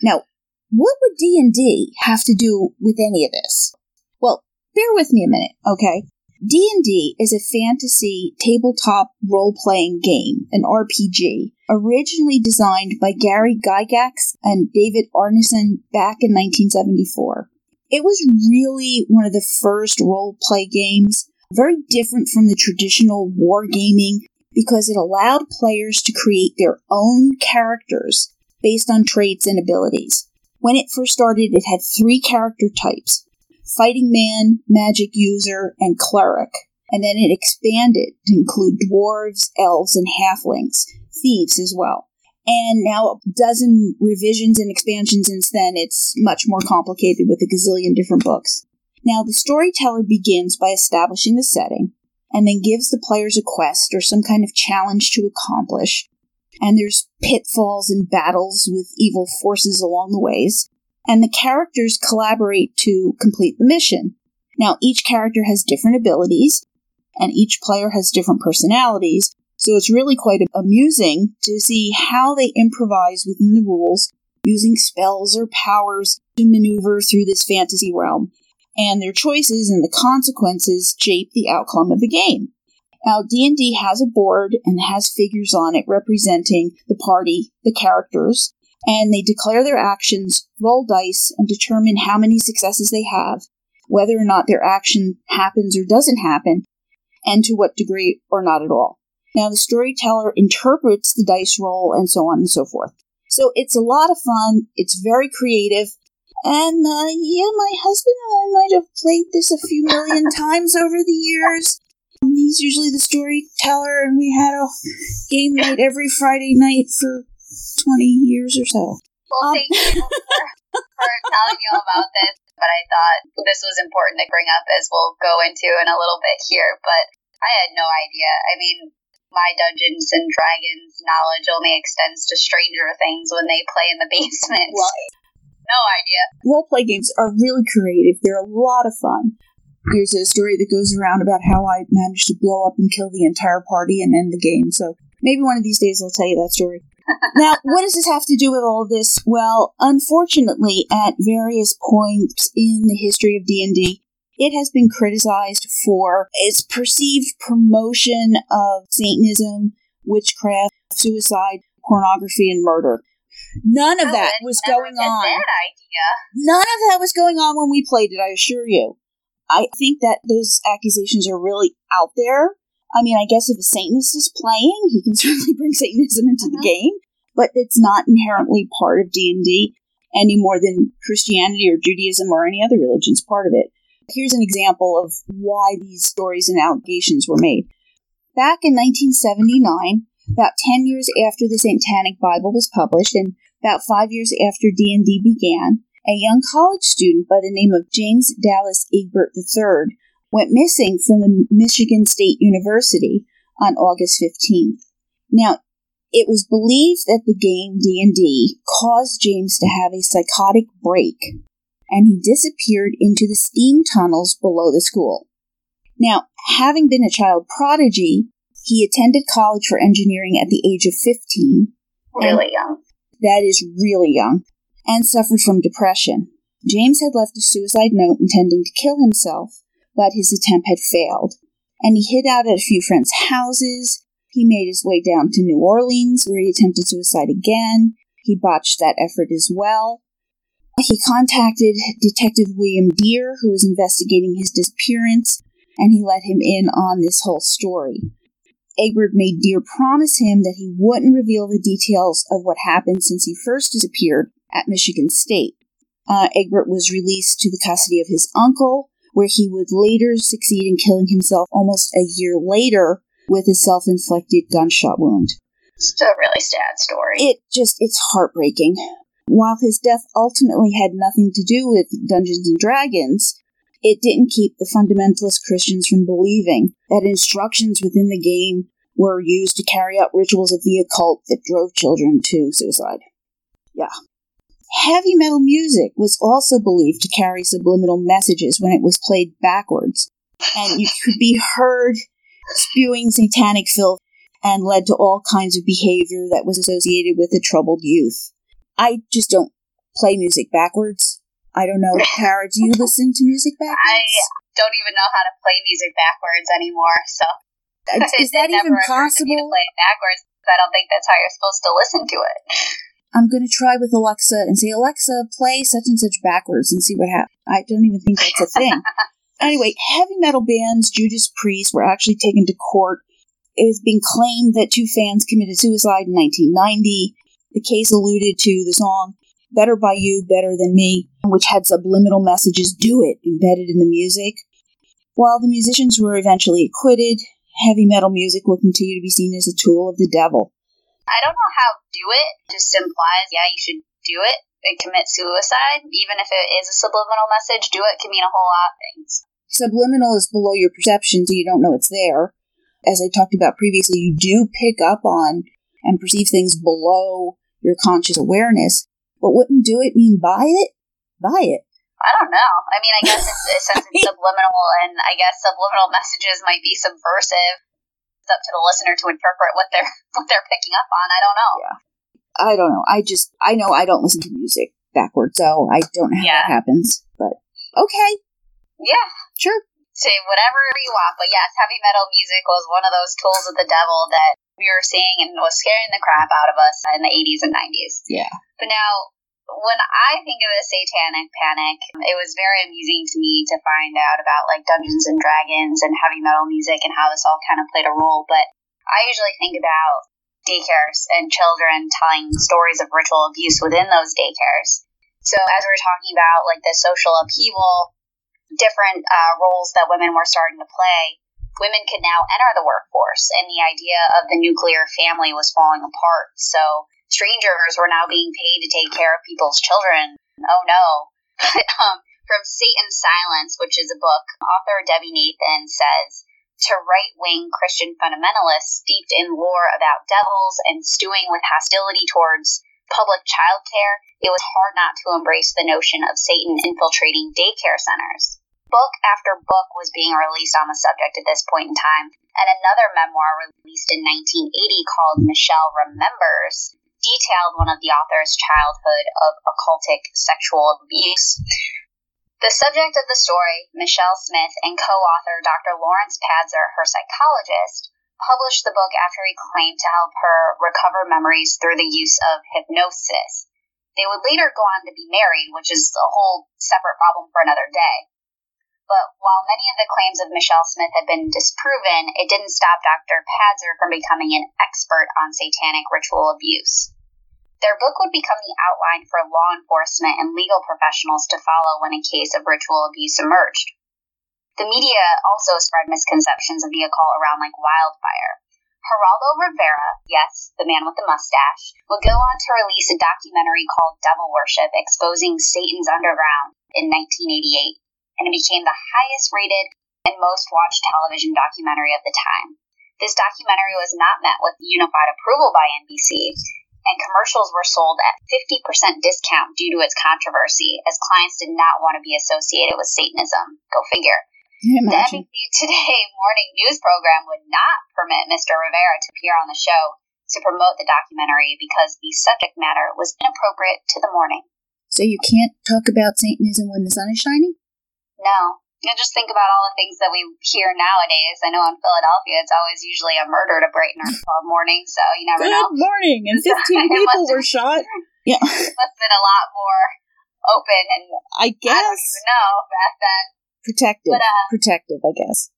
Now, what would D&D have to do with any of this? Well, bear with me a minute, okay? D&D is a fantasy tabletop role-playing game, an RPG, originally designed by Gary Gygax and David Arneson back in 1974. It was really one of the first role-play games, very different from the traditional wargaming, because it allowed players to create their own characters based on traits and abilities. When it first started, it had 3 character types: fighting man, magic user, and cleric. And then it expanded to include dwarves, elves, and halflings, thieves as well. And now a dozen revisions and expansions since then. It's much more complicated with a gazillion different books. Now the storyteller begins by establishing the setting and then gives the players a quest or some kind of challenge to accomplish. And there's pitfalls and battles with evil forces along the ways. And the characters collaborate to complete the mission. Now, each character has different abilities, and each player has different personalities, so it's really quite amusing to see how they improvise within the rules, using spells or powers to maneuver through this fantasy realm, and their choices and the consequences shape the outcome of the game. Now, D&D has a board and has figures on it representing the party, the characters, and they declare their actions, roll dice, and determine how many successes they have, whether or not their action happens or doesn't happen, and to what degree or not at all. Now, the storyteller interprets the dice roll, and so on and so forth. So it's a lot of fun, it's very creative, and yeah, my husband and I might have played this a few million times over the years. He's usually the storyteller, and we had a game night every Friday night for 20 years or so. Well, thank you for telling you about this, but I thought this was important to bring up, as we'll go into in a little bit here, but I had no idea. I mean, my Dungeons and Dragons knowledge only extends to Stranger Things when they play in the basement. Right. No idea. Role-play games are really creative. They're a lot of fun. There's a story that goes around about how I managed to blow up and kill the entire party and end the game, so maybe one of these days I'll tell you that story. Now, what does this have to do with all this? Well, unfortunately, at various points in the history of D&D, it has been criticized for its perceived promotion of Satanism, witchcraft, suicide, pornography, and murder. None of that was going on. None of that was going on when we played it, I assure you. I think that those accusations are really out there. I mean, I guess if a Satanist is playing, he can certainly bring Satanism into the game, but it's not inherently part of D&D any more than Christianity or Judaism or any other religion's part of it. Here's an example of why these stories and allegations were made. Back in 1979, about 10 years after the Satanic Bible was published and about 5 years after D&D began, a young college student by the name of James Dallas Egbert III went missing from the Michigan State University on August 15th. Now, it was believed that the game D&D caused James to have a psychotic break, and he disappeared into the steam tunnels below the school. Now, having been a child prodigy, he attended college for engineering at the age of 15. Really young. That is really young. And suffered from depression. James had left a suicide note intending to kill himself, but his attempt had failed, and he hid out at a few friends' houses. He made his way down to New Orleans, where he attempted suicide again. He botched that effort as well. He contacted Detective William Deer, who was investigating his disappearance, and he let him in on this whole story. Egbert made Deer promise him that he wouldn't reveal the details of what happened since he first disappeared at Michigan State. Egbert was released to the custody of his uncle, where he would later succeed in killing himself almost a year later with a self-inflicted gunshot wound. It's a really sad story. It's heartbreaking. While his death ultimately had nothing to do with Dungeons and Dragons, it didn't keep the fundamentalist Christians from believing that instructions within the game were used to carry out rituals of the occult that drove children to suicide. Yeah. Heavy metal music was also believed to carry subliminal messages when it was played backwards, and you could be heard spewing satanic filth and led to all kinds of behavior that was associated with a troubled youth. I just don't play music backwards. I don't know. Tara, do you listen to music backwards? I don't even know how to play music backwards anymore, so... Is that even possible? To play it backwards, I don't think that's how you're supposed to listen to it. I'm going to try with Alexa and say, Alexa, play such and such backwards and see what happens. I don't even think that's a thing. Anyway, heavy metal bands, Judas Priest, were actually taken to court. It was being claimed that two fans committed suicide in 1990. The case alluded to the song, Better By You, Better Than Me, which had subliminal messages, do it, embedded in the music. While the musicians were eventually acquitted, heavy metal music will continue to be seen as a tool of the devil. I don't know how do it just implies, yeah, you should do it and commit suicide. Even if it is a subliminal message, do it can mean a whole lot of things. Subliminal is below your perception, so you don't know it's there. As I talked about previously, you do pick up on and perceive things below your conscious awareness, but wouldn't do it mean buy it? Buy it. I don't know. I mean, I guess it's, since it's subliminal, and I guess subliminal messages might be subversive, it's up to the listener to interpret what they're picking up on. I don't know. Yeah. I don't know. I know I don't listen to music backwards, so I don't know how that happens. But okay. Yeah. Sure. Say whatever you want. But yes, heavy metal music was one of those tools of the devil that we were seeing and was scaring the crap out of us in the 80s and 90s. Yeah. But now, when I think of the satanic panic, it was very amusing to me to find out about like Dungeons and Dragons and heavy metal music and how this all kind of played a role. But I usually think about daycares and children telling stories of ritual abuse within those daycares. So as we were talking about like the social upheaval, different roles that women were starting to play, women could now enter the workforce, and the idea of the nuclear family was falling apart. So strangers were now being paid to take care of people's children. Oh, no. From Satan's Silence, which is a book, author Debbie Nathan says, to right-wing Christian fundamentalists steeped in lore about devils and stewing with hostility towards public child care, it was hard not to embrace the notion of Satan infiltrating daycare centers. Book after book was being released on the subject at this point in time, and another memoir released in 1980 called Michelle Remembers detailed one of the author's childhood of occultic sexual abuse. The subject of the story, Michelle Smith and co-author Dr. Lawrence Padzer, her psychologist, published the book after he claimed to help her recover memories through the use of hypnosis. They would later go on to be married, which is a whole separate problem for another day. But while many of the claims of Michelle Smith had been disproven, it didn't stop Dr. Padzer from becoming an expert on satanic ritual abuse. Their book would become the outline for law enforcement and legal professionals to follow when a case of ritual abuse emerged. The media also spread misconceptions of the occult around like wildfire. Geraldo Rivera, yes, the man with the mustache, would go on to release a documentary called Devil Worship, exposing Satan's Underground in 1988. And it became the highest-rated and most-watched television documentary of the time. This documentary was not met with unified approval by NBC, and commercials were sold at 50% discount due to its controversy, as clients did not want to be associated with Satanism. Go figure. The NBC Today morning news program would not permit Mr. Rivera to appear on the show to promote the documentary because the subject matter was inappropriate to the morning. So you can't talk about Satanism when the sun is shining? No. You just think about all the things that we hear nowadays. I know in Philadelphia, it's always usually a murder to brighten our morning, so you never know. Good morning, and 15 people were shot. Yeah, it must have been a lot more open, and I guess I don't even know back then. Protective, but, protective, I guess.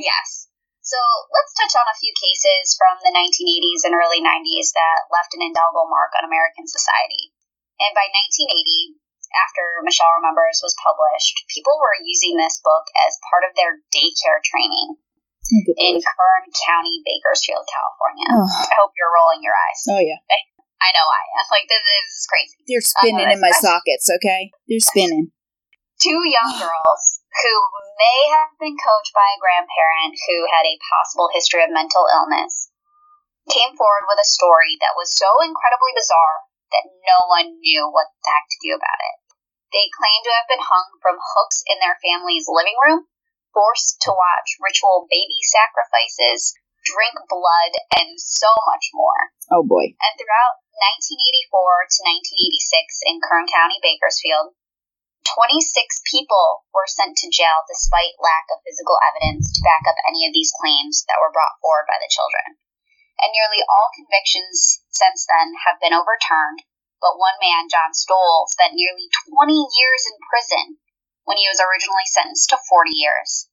Yes. So let's touch on a few cases from the 1980s and early 90s that left an indelible mark on American society, and by 1980. After Michelle Remembers was published, people were using this book as part of their daycare training in Kern County, Bakersfield, California. Oh. I hope you're rolling your eyes. Oh, yeah. I know I am. Like, this is crazy. They're spinning in my sockets, okay? They're spinning. Two young girls who may have been coached by a grandparent who had a possible history of mental illness came forward with a story that was so incredibly bizarre that no one knew what the heck to do about it. They claim to have been hung from hooks in their family's living room, forced to watch ritual baby sacrifices, drink blood, and so much more. Oh, boy. And throughout 1984 to 1986 in Kern County, Bakersfield, 26 people were sent to jail despite lack of physical evidence to back up any of these claims that were brought forward by the children. And nearly all convictions since then have been overturned. But one man, John Stoll, spent nearly 20 years in prison when he was originally sentenced to 40 years.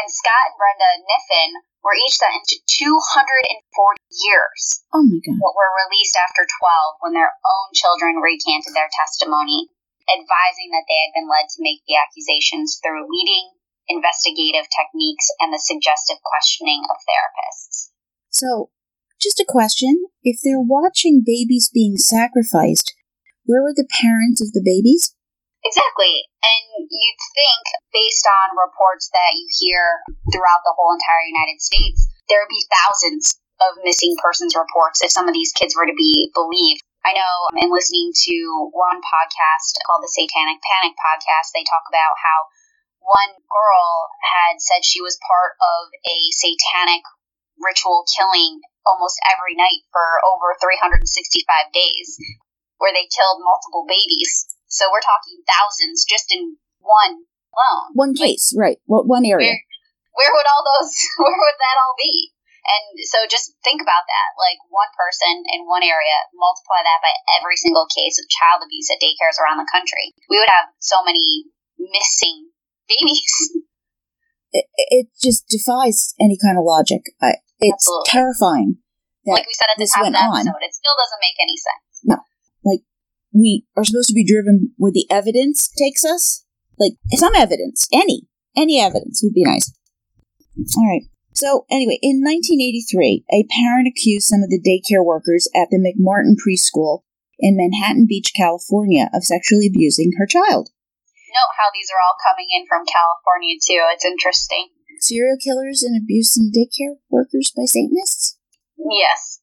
And Scott and Brenda Niffin were each sentenced to 240 years. Oh, my God. But were released after 12 when their own children recanted their testimony, advising that they had been led to make the accusations through leading investigative techniques and the suggestive questioning of therapists. So, just a question. If they're watching babies being sacrificed, where were the parents of the babies? Exactly. And you'd think, based on reports that you hear throughout the whole entire United States, there would be thousands of missing persons reports if some of these kids were to be believed. I know in listening to one podcast called the Satanic Panic Podcast, they talk about how one girl had said she was part of a satanic ritual killing almost every night for over 365 days, where they killed multiple babies. So we're talking thousands just in one alone. One case, right. Well, one area. Where would all those, where would that all be? And so just think about that. Like, one person in one area, multiply that by every single case of child abuse at daycares around the country. We would have so many missing babies. It just defies any kind of logic. It's absolutely terrifying. Like we said at the top of the episode, it still doesn't make any sense. No. Like, we are supposed to be driven where the evidence takes us. Like, some evidence. Any evidence would be nice. All right. So anyway, in 1983, a parent accused some of the daycare workers at the McMartin preschool in Manhattan Beach, California, of sexually abusing her child. Note how these are all coming in from California, too. It's interesting. Serial killers and abuse in daycare workers by Satanists? Yes.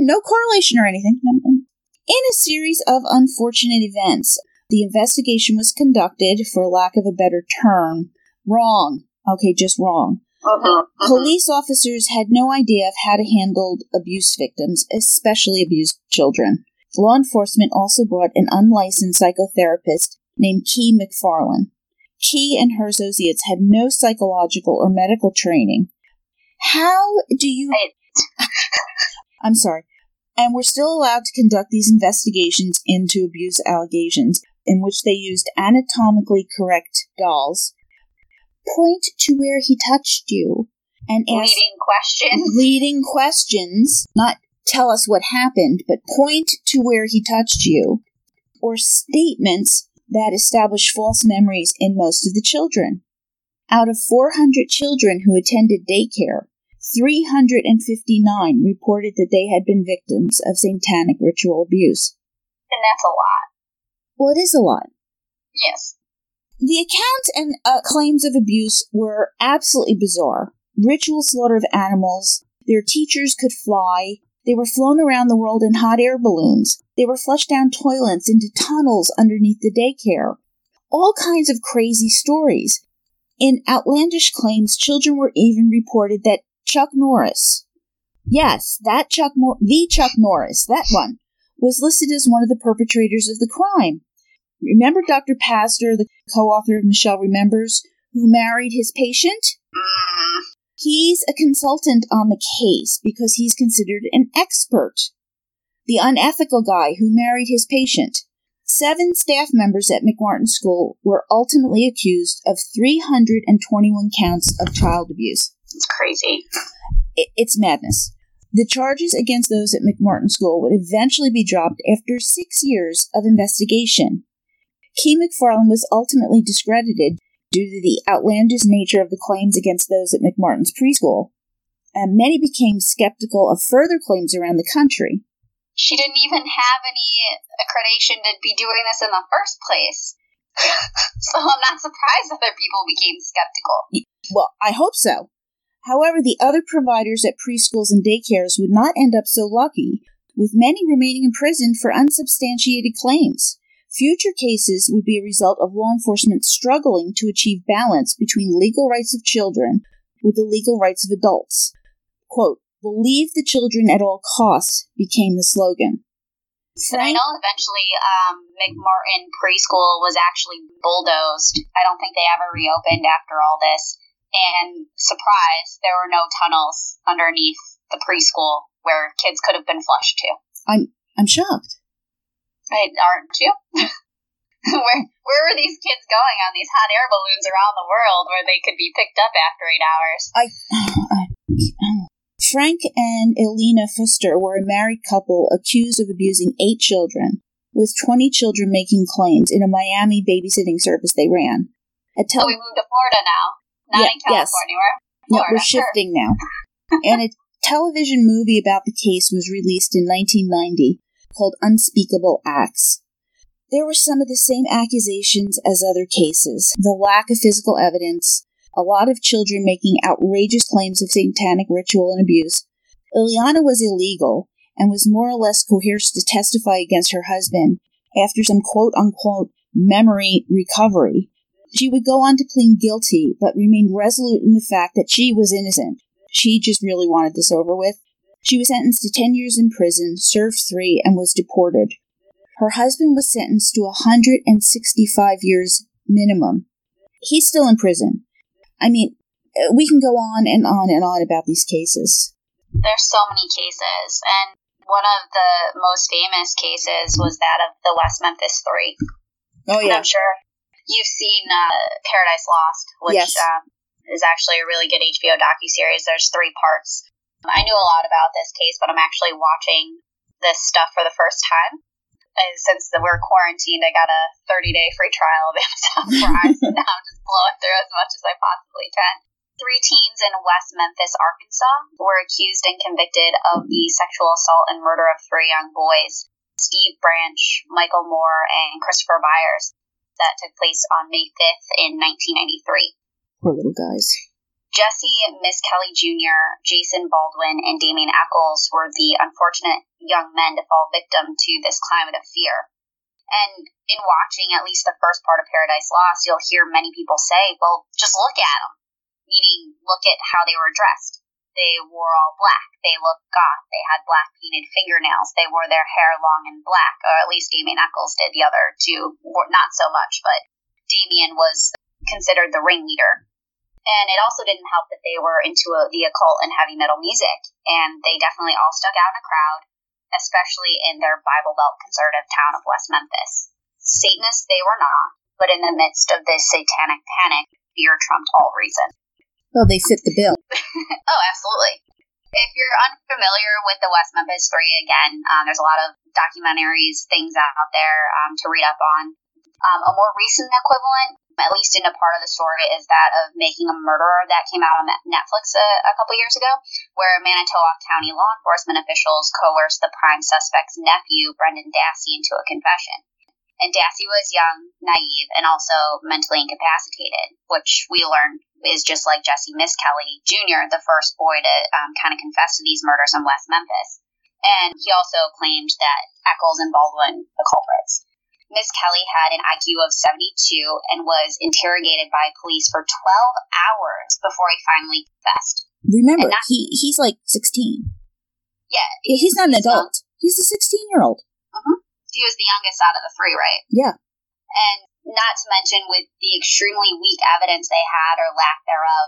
No correlation or anything. In a series of unfortunate events, the investigation was conducted, for lack of a better term, wrong. Okay, just wrong. Police officers had no idea of how to handle abuse victims, especially abused children. Law enforcement also brought an unlicensed psychotherapist named Kee McFarlane. Kee and her associates had no psychological or medical training. How do you... I'm sorry. And were still allowed to conduct these investigations into abuse allegations, in which they used anatomically correct dolls. Point to where he touched you and ask leading questions, not tell us what happened, but point to where he touched you, or statements that establish false memories in most of the children. Out of 400 children who attended daycare, 359 reported that they had been victims of satanic ritual abuse. And that's a lot. Well, it is a lot. Yes. The accounts and claims of abuse were absolutely bizarre. Ritual slaughter of animals. Their teachers could fly. They were flown around the world in hot air balloons. They were flushed down toilets into tunnels underneath the daycare. All kinds of crazy stories. In outlandish claims, children were even reported that Chuck Norris, yes, that Chuck Norris, that one, was listed as one of the perpetrators of the crime. Remember Dr. Pastor, the co-author of Michelle Remembers, who married his patient? He's a consultant on the case because he's considered an expert. The unethical guy who married his patient. 7 staff members at McMartin School were ultimately accused of 321 counts of child abuse. It's crazy. It's madness. The charges against those at McMartin School would eventually be dropped after 6 years of investigation. Kee McFarlane was ultimately discredited due to the outlandish nature of the claims against those at McMartin's preschool, and many became skeptical of further claims around the country. She didn't even have any accreditation to be doing this in the first place, so I'm not surprised other people became skeptical. Well, I hope so. However, the other providers at preschools and daycares would not end up so lucky, with many remaining in prison for unsubstantiated claims. Future cases would be a result of law enforcement struggling to achieve balance between legal rights of children with the legal rights of adults. Quote, "Believe the children at all costs" became the slogan. And I know eventually McMartin Preschool was actually bulldozed. I don't think they ever reopened after all this. And surprise, there were no tunnels underneath the preschool where kids could have been flushed to. I'm shocked. Aren't you? Where were these kids going on these hot air balloons around the world where they could be picked up after 8 hours? Frank and Elena Fuster were a married couple accused of abusing 8 children, with 20 children making claims in a Miami babysitting service they ran. We moved to Florida now. Not in California. Yes. We're shifting now. And a television movie about the case was released in 1990 called Unspeakable Acts. There were some of the same accusations as other cases. The lack of physical evidence, a lot of children making outrageous claims of satanic ritual and abuse. Ileana was illegal and was more or less coerced to testify against her husband after some quote-unquote memory recovery. She would go on to plead guilty, but remained resolute in the fact that she was innocent. She just really wanted this over with. She was sentenced to 10 years in prison, served 3, and was deported. Her husband was sentenced to 165 years minimum. He's still in prison. I mean, we can go on and on and on about these cases. There's so many cases, and one of the most famous cases was that of the West Memphis 3. Oh, yeah. And I'm sure... you've seen Paradise Lost, which yes. Is actually a really good HBO docuseries. There's 3 parts. I knew a lot about this case, but I'm actually watching this stuff for the first time. And since we're quarantined, I got a 30-day free trial of Amazon Prime, so now I'm just blowing through as much as I possibly can. Three teens in West Memphis, Arkansas, were accused and convicted of the sexual assault and murder of three young boys, Steve Branch, Michael Moore, and Christopher Byers, that took place on May 5th in 1993. Poor little guys. Jesse, Miss Kelly Jr., Jason Baldwin, and Damien Eccles were the unfortunate young men to fall victim to this climate of fear. And in watching at least the first part of Paradise Lost, you'll hear many people say, well, just look at them. Meaning, look at how they were dressed. They wore all black. They looked goth. They had black painted fingernails. They wore their hair long and black, or at least Damien Eccles did. The other two, not so much, but Damien was considered the ringleader. And it also didn't help that they were into the occult and heavy metal music, and they definitely all stuck out in a crowd, especially in their Bible Belt conservative town of West Memphis. Satanists they were not, but in the midst of this satanic panic, fear trumped all reason. Oh, they fit the bill. Oh, absolutely. If you're unfamiliar with the West Memphis Three, again, there's a lot of documentaries, things out there to read up on. A more recent equivalent, at least in a part of the story, is that of Making a Murderer that came out on Netflix a couple years ago, where Manitowoc County law enforcement officials coerced the prime suspect's nephew, Brendan Dassey, into a confession. And Dassey was young, naive, and also mentally incapacitated, which we learned is just like Jesse Miss Kelly Jr., the first boy to kind of confess to these murders in West Memphis. And he also claimed that Eccles and Baldwin were the culprits. Miss Kelly had an IQ of 72 and was interrogated by police for 12 hours before he finally confessed. Remember, he's like 16. Yeah. He's not an adult. He's a 16-year-old. Uh-huh. He was the youngest out of the three, right? Yeah. And not to mention with the extremely weak evidence they had or lack thereof,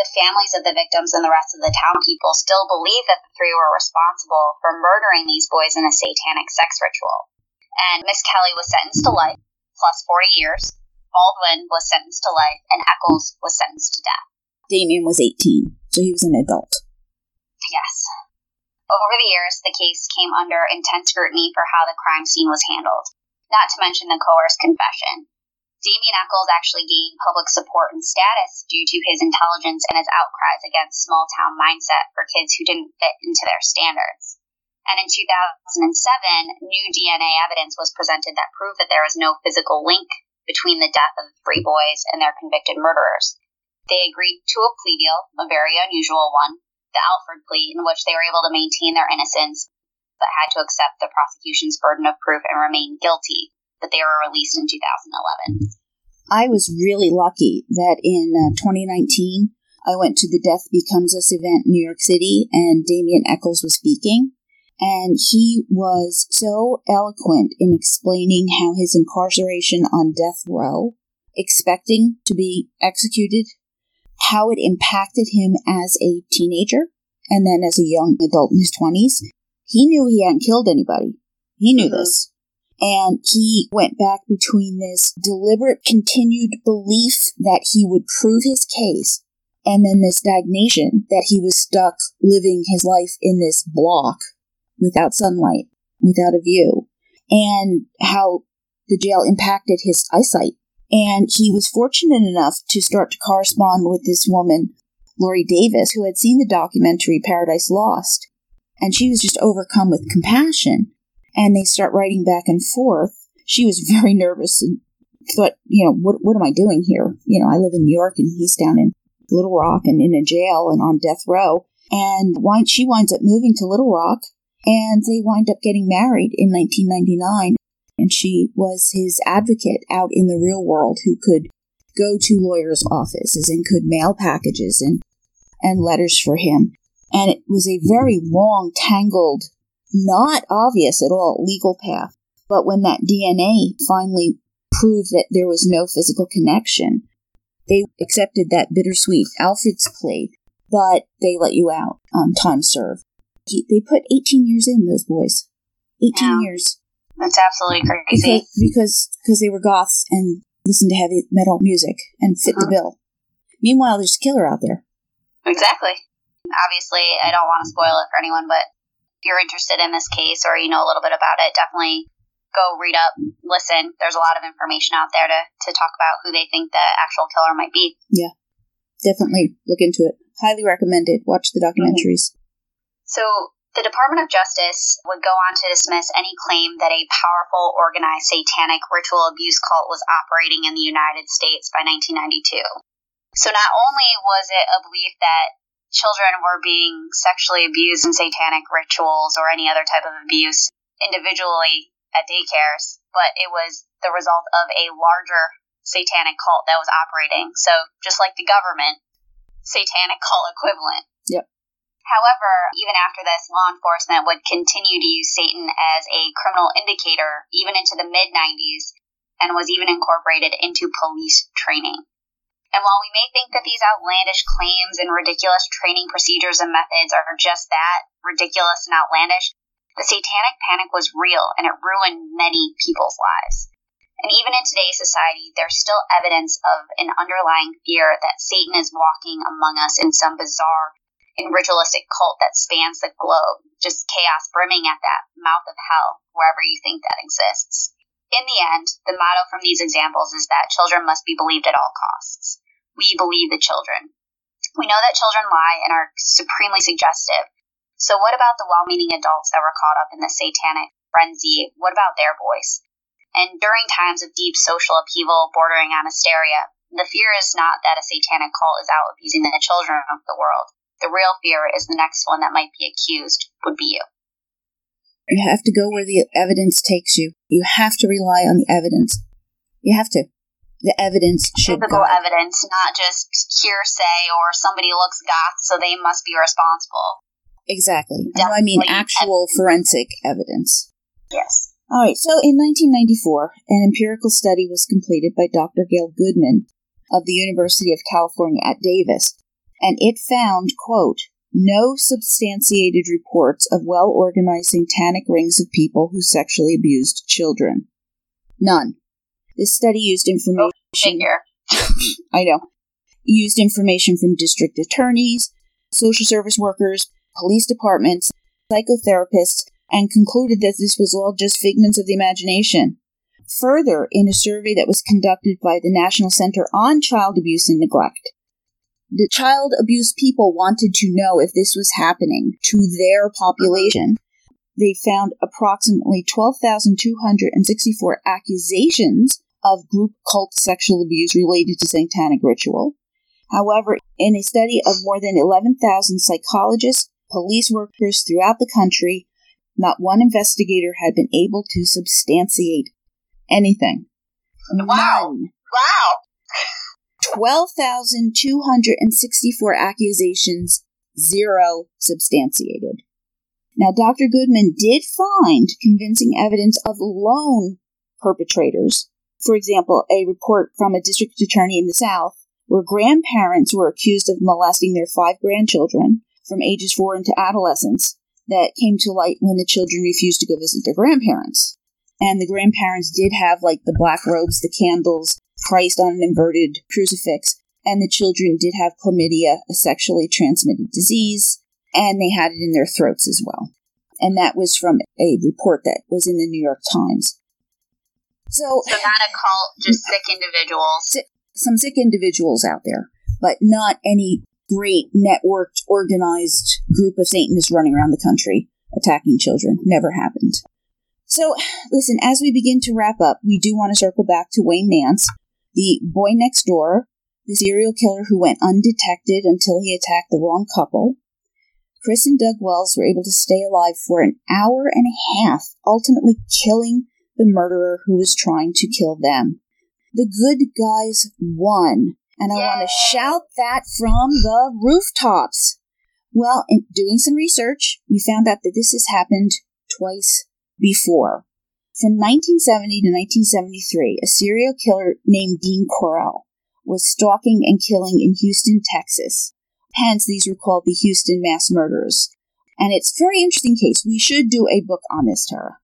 the families of the victims and the rest of the town people still believe that the three were responsible for murdering these boys in a satanic sex ritual. And Miss Kelly was sentenced to life, plus 40 years. Baldwin was sentenced to life, and Eccles was sentenced to death. Damien was 18, so he was an adult. Yes. Over the years, the case came under intense scrutiny for how the crime scene was handled, not to mention the coerced confession. Damien Eccles actually gained public support and status due to his intelligence and his outcries against small-town mindset for kids who didn't fit into their standards. And in 2007, new DNA evidence was presented that proved that there was no physical link between the death of the three boys and their convicted murderers. They agreed to a plea deal, a very unusual one, the Alford plea, in which they were able to maintain their innocence but had to accept the prosecution's burden of proof and remain guilty, but they were released in 2011. I was really lucky that in 2019, I went to the Death Becomes Us event in New York City, and Damien Eccles was speaking, and he was so eloquent in explaining how his incarceration on death row, expecting to be executed, how it impacted him as a teenager and then as a young adult in his 20s. He knew he hadn't killed anybody. He knew this. And he went back between this deliberate continued belief that he would prove his case and then this stagnation that he was stuck living his life in this block without sunlight, without a view, and how the jail impacted his eyesight. And he was fortunate enough to start to correspond with this woman, Lori Davis, who had seen the documentary Paradise Lost. And she was just overcome with compassion. And they start writing back and forth. She was very nervous and thought, what am I doing here? I live in New York and he's down in Little Rock and in a jail and on death row. And she winds up moving to Little Rock. And they wind up getting married in 1999. And she was his advocate out in the real world who could go to lawyers' offices and could mail packages and letters for him. And it was a very long, tangled, not obvious at all legal path. But when that DNA finally proved that there was no physical connection, they accepted that bittersweet Alfred's plea, but they let you out on time served. They put 18 years in, those boys. 18 years. That's absolutely crazy. Because they were goths and listened to heavy metal music and fit the bill. Meanwhile, there's a killer out there. Exactly. Obviously, I don't want to spoil it for anyone, but if you're interested in this case or you know a little bit about it, definitely go read up, listen. There's a lot of information out there to talk about who they think the actual killer might be. Yeah. definitely look into it. Highly recommend it. Watch the documentaries. Mm-hmm. So the Department of Justice would go on to dismiss any claim that a powerful, organized satanic ritual abuse cult was operating in the United States by 1992. So not only was it a belief that children were being sexually abused in satanic rituals or any other type of abuse individually at daycares, but it was the result of a larger satanic cult that was operating. So just like the government, satanic cult equivalent. Yep. However, even after this, law enforcement would continue to use Satan as a criminal indicator even into the mid-90s and was even incorporated into police training. And while we may think that these outlandish claims and ridiculous training procedures and methods are just that, ridiculous and outlandish, the satanic panic was real and it ruined many people's lives. And even in today's society, there's still evidence of an underlying fear that Satan is walking among us in some bizarre in ritualistic cult that spans the globe, just chaos brimming at that mouth of hell, wherever you think that exists. In the end, the motto from these examples is that children must be believed at all costs. We believe the children. We know that children lie and are supremely suggestive. So what about the well-meaning adults that were caught up in the satanic frenzy? What about their voice? And during times of deep social upheaval bordering on hysteria, the fear is not that a satanic cult is out abusing the children of the world. The real fear is the next one that might be accused would be you. You have to go where the evidence takes you. You have to rely on the evidence. You have to. The evidence should be physical evidence, not just hearsay or somebody looks goth, so they must be responsible. Exactly. No, I mean actual forensic evidence. Yes. All right, so in 1994, an empirical study was completed by Dr. Gail Goodman of the University of California at Davis. And it found, quote, no substantiated reports of well-organized satanic rings of people who sexually abused children. None. This study used information... I know. Used information from district attorneys, social service workers, police departments, psychotherapists, and concluded that this was all just figments of the imagination. Further, in a survey that was conducted by the National Center on Child Abuse and Neglect, the child abuse people wanted to know if this was happening to their population. They found approximately 12,264 accusations of group cult sexual abuse related to satanic ritual. However, in a study of more than 11,000 psychologists, police workers throughout the country, not one investigator had been able to substantiate anything. Wow. None. Wow. 12,264 accusations, zero substantiated. Now, Dr. Goodman did find convincing evidence of lone perpetrators. For example, a report from a district attorney in the South where grandparents were accused of molesting their 5 grandchildren from ages 4 into adolescence that came to light when the children refused to go visit their grandparents. And the grandparents did have, like, the black robes, the candles, Christ on an inverted crucifix, and the children did have chlamydia, a sexually transmitted disease, and they had it in their throats as well. And that was from a report that was in the New York Times. So not a cult, just sick individuals. Some sick individuals out there, but not any great networked, organized group of Satanists running around the country attacking children. Never happened. So, listen, as we begin to wrap up, we do want to circle back to Wayne Nance, the boy next door, the serial killer who went undetected until he attacked the wrong couple. Chris and Doug Wells were able to stay alive for an hour and a half, ultimately killing the murderer who was trying to kill them. The good guys won, and I want to shout that from the rooftops. Well, in doing some research, we found out that this has happened twice before. From 1970 to 1973, a serial killer named Dean Correll was stalking and killing in Houston, Texas. Hence, these were called the Houston Mass Murders. And it's a very interesting case. We should do a book on this, Tara.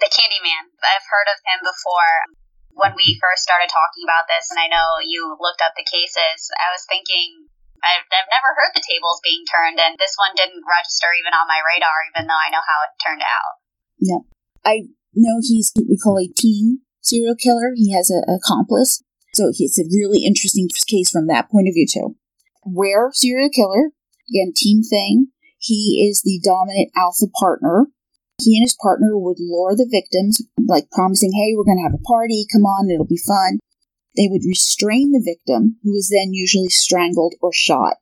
The Candyman. I've heard of him before. When we first started talking about this, and I know you looked up the cases, I was thinking, I've never heard the tables being turned, and this one didn't register even on my radar, even though I know how it turned out. Yep. I know he's what we call a teen serial killer. He has an accomplice. So it's a really interesting case from that point of view, too. Rare serial killer, again, team thing. He is the dominant alpha partner. He and his partner would lure the victims, like promising, hey, we're going to have a party, come on, it'll be fun. They would restrain the victim, who was then usually strangled or shot.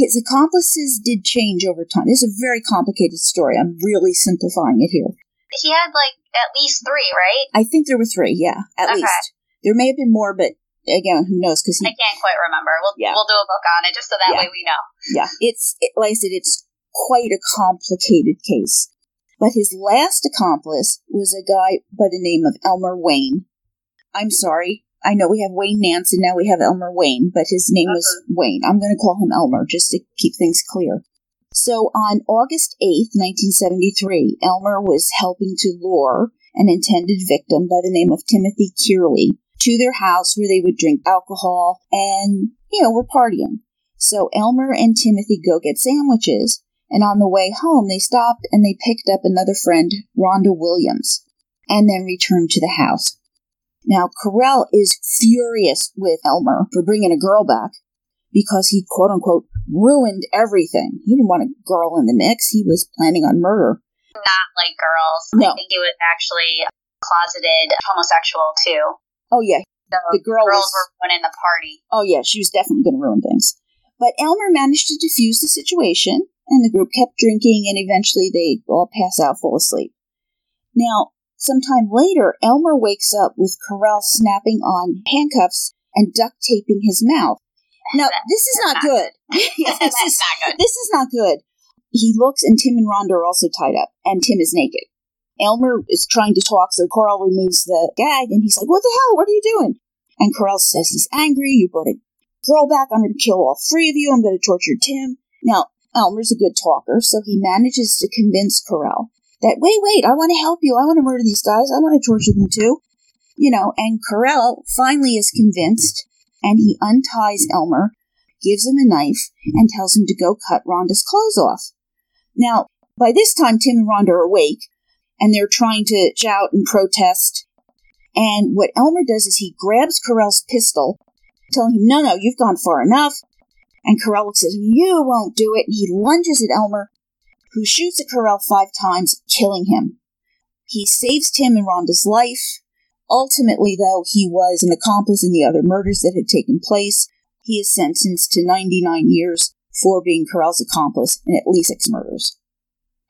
His accomplices did change over time. This is a very complicated story. I'm really simplifying it here. He had, like, at least three, right? I think there were three, yeah, at least. There may have been more, but again, who knows? Because I can't quite remember. We'll do a book on it just so that way we know. Yeah, like I said, it's quite a complicated case. But his last accomplice was a guy by the name of Elmer Wayne. I'm sorry. I know we have Wayne Nance and now we have Elmer Wayne, but his name was Wayne. I'm going to call him Elmer just to keep things clear. So on August 8th, 1973, Elmer was helping to lure an intended victim by the name of Timothy Kearley to their house where they would drink alcohol and, were partying. So Elmer and Timothy go get sandwiches, and on the way home, they stopped and they picked up another friend, Rhonda Williams, and then returned to the house. Now, Carell is furious with Elmer for bringing a girl back because he, quote-unquote, ruined everything. He didn't want a girl in the mix. He was planning on murder. Not like girls. No. I think he was actually closeted homosexual, too. Oh, yeah. So the girls were ruining the party. Oh, yeah. She was definitely going to ruin things. But Elmer managed to defuse the situation, and the group kept drinking, and eventually they all pass out, fall asleep. Now, sometime later, Elmer wakes up with Carell snapping on handcuffs and duct taping his mouth. Now, this is not good. This is not good. He looks, and Tim and Rhonda are also tied up, and Tim is naked. Elmer is trying to talk, so Carell removes the gag, and he's like, what the hell? What are you doing? And Carell says he's angry. You brought a girl back. I'm going to kill all three of you. I'm going to torture Tim. Now, Elmer's a good talker, so he manages to convince Carell that, wait, I want to help you. I want to murder these guys. I want to torture them too. And Carell finally is convinced, and he unties Elmer, gives him a knife, and tells him to go cut Rhonda's clothes off. Now, by this time, Tim and Rhonda are awake, and they're trying to shout and protest. And what Elmer does is he grabs Carell's pistol, telling him, no, you've gone far enough. And Carell looks at him, you won't do it. And he lunges at Elmer, who shoots at Carell 5 times, killing him. He saves Tim and Rhonda's life. Ultimately, though, he was an accomplice in the other murders that had taken place. He is sentenced to 99 years for being Carell's accomplice in at least 6 murders.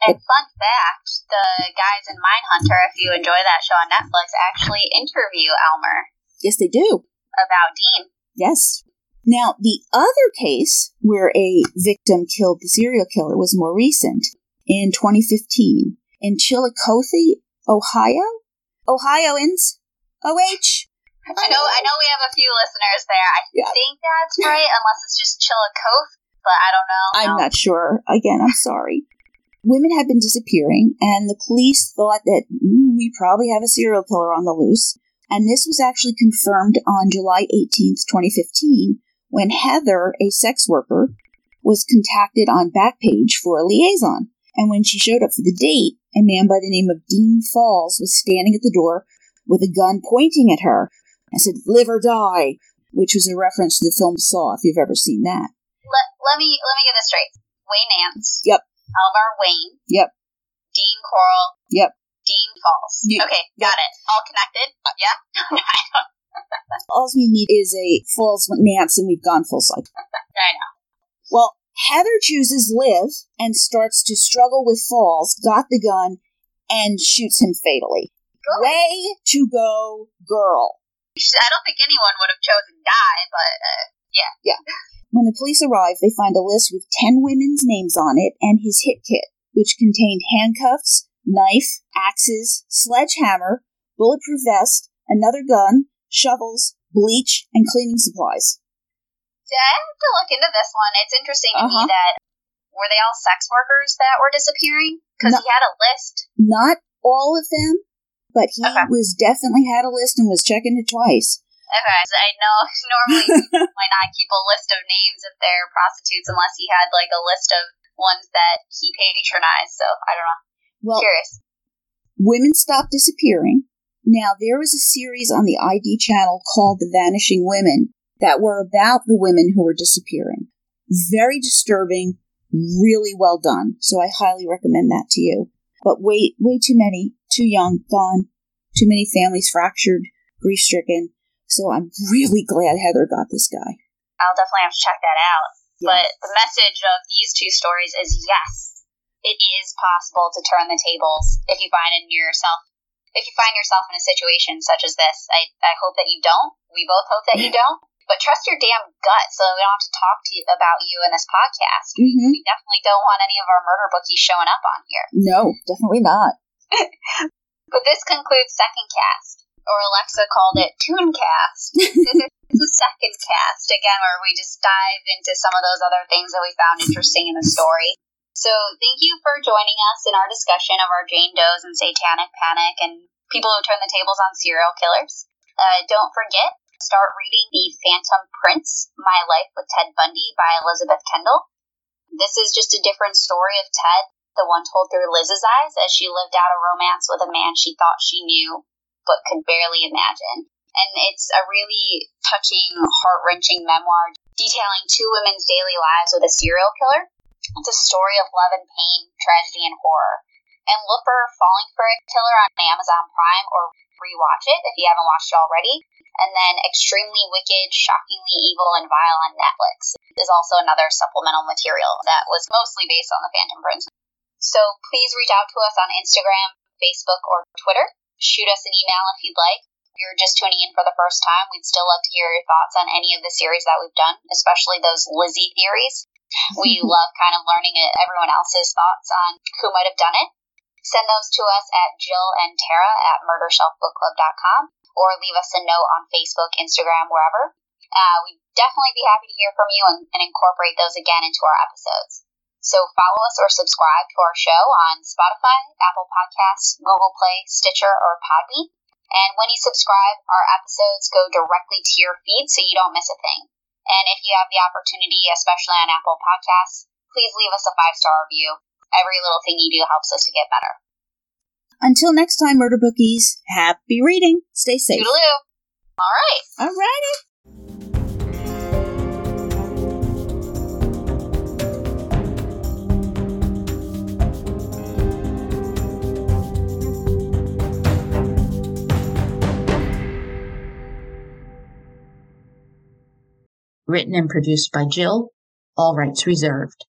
And fun fact, the guys in Mindhunter, if you enjoy that show on Netflix, actually interview Elmer. Yes, they do. About Dean. Yes. Now, the other case where a victim killed the serial killer was more recent, in 2015, in Chillicothe, Ohio. Ohioans, O-H. I know we have a few listeners there. I think that's right, unless it's just Chillicothe, but I don't know. I'm not sure. Again, I'm sorry. Women had been disappearing, and the police thought that we probably have a serial killer on the loose. And this was actually confirmed on July 18th, 2015, when Heather, a sex worker, was contacted on Backpage for a liaison. And when she showed up for the date, a man by the name of Dean Falls was standing at the door with a gun pointing at her and said, live or die, which was a reference to the film Saw, if you've ever seen that. Let me get this straight. Wayne Nance. Yep. Elmer Wayne. Yep. Dean Coral. Yep. Dean Falls. Okay, got it. All connected? Yeah? All we need is a Falls Nance, and we've gone full cycle. I know. Well, Heather chooses live and starts to struggle with Falls, got the gun, and shoots him fatally. Good. Way to go, girl. I don't think anyone would have chosen die, but yeah. When the police arrive, they find a list with 10 women's names on it and his hit kit, which contained handcuffs, knife, axes, sledgehammer, bulletproof vest, another gun, shovels, bleach, and cleaning supplies. I have to look into this one. It's interesting to me that, were they all sex workers that were disappearing? Because he had a list. Not all of them, but he was definitely had a list and was checking it twice. Okay, so I know normally people might not keep a list of names if they're prostitutes unless he had like a list of ones that he patronized, so I don't know. Well, curious. Women stopped disappearing. Now, there was a series on the ID channel called The Vanishing Women that were about the women who were disappearing. Very disturbing, really well done. So I highly recommend that to you. But way too many, too young, gone, too many families fractured, grief-stricken. So I'm really glad Heather got this guy. I'll definitely have to check that out. Yeah. But the message of these two stories is yes, it is possible to turn the tables if you find it near yourself. If you find yourself in a situation such as this, I hope that you don't. We both hope that you don't. But trust your damn gut so that we don't have to talk to you about you in this podcast. Mm-hmm. We definitely don't want any of our murder bookies showing up on here. No, definitely not. But this concludes Second Cast, or Alexa called it Tooncast. This is the second cast, again, where we just dive into some of those other things that we found interesting in the story. So thank you for joining us in our discussion of our Jane Does and Satanic Panic and people who turn the tables on serial killers. Don't forget, start reading The Phantom Prince, My Life with Ted Bundy by Elizabeth Kendall. This is just a different story of Ted, the one told through Liz's eyes as she lived out a romance with a man she thought she knew but could barely imagine. And it's a really touching, heart-wrenching memoir detailing two women's daily lives with a serial killer. It's a story of love and pain, tragedy and horror. And look for Falling for a Killer on Amazon Prime or rewatch it if you haven't watched it already. And then Extremely Wicked, Shockingly Evil, and Vile on Netflix is also another supplemental material that was mostly based on The Phantom Prince. So please reach out to us on Instagram, Facebook, or Twitter. Shoot us an email if you'd like. If you're just tuning in for the first time, we'd still love to hear your thoughts on any of the series that we've done, especially those Lizzie theories. We love kind of learning everyone else's thoughts on who might have done it. Send those to us at jillandtara@murdershelfbookclub.com. Or leave us a note on Facebook, Instagram, wherever. We'd definitely be happy to hear from you and incorporate those again into our episodes. So follow us or subscribe to our show on Spotify, Apple Podcasts, Google Play, Stitcher, or Podbean. And when you subscribe, our episodes go directly to your feed so you don't miss a thing. And if you have the opportunity, especially on Apple Podcasts, please leave us a 5-star review. Every little thing you do helps us to get better. Until next time, Murder Bookies, happy reading. Stay safe. Toodaloo. All right. All righty. Written and produced by Jill. All rights reserved.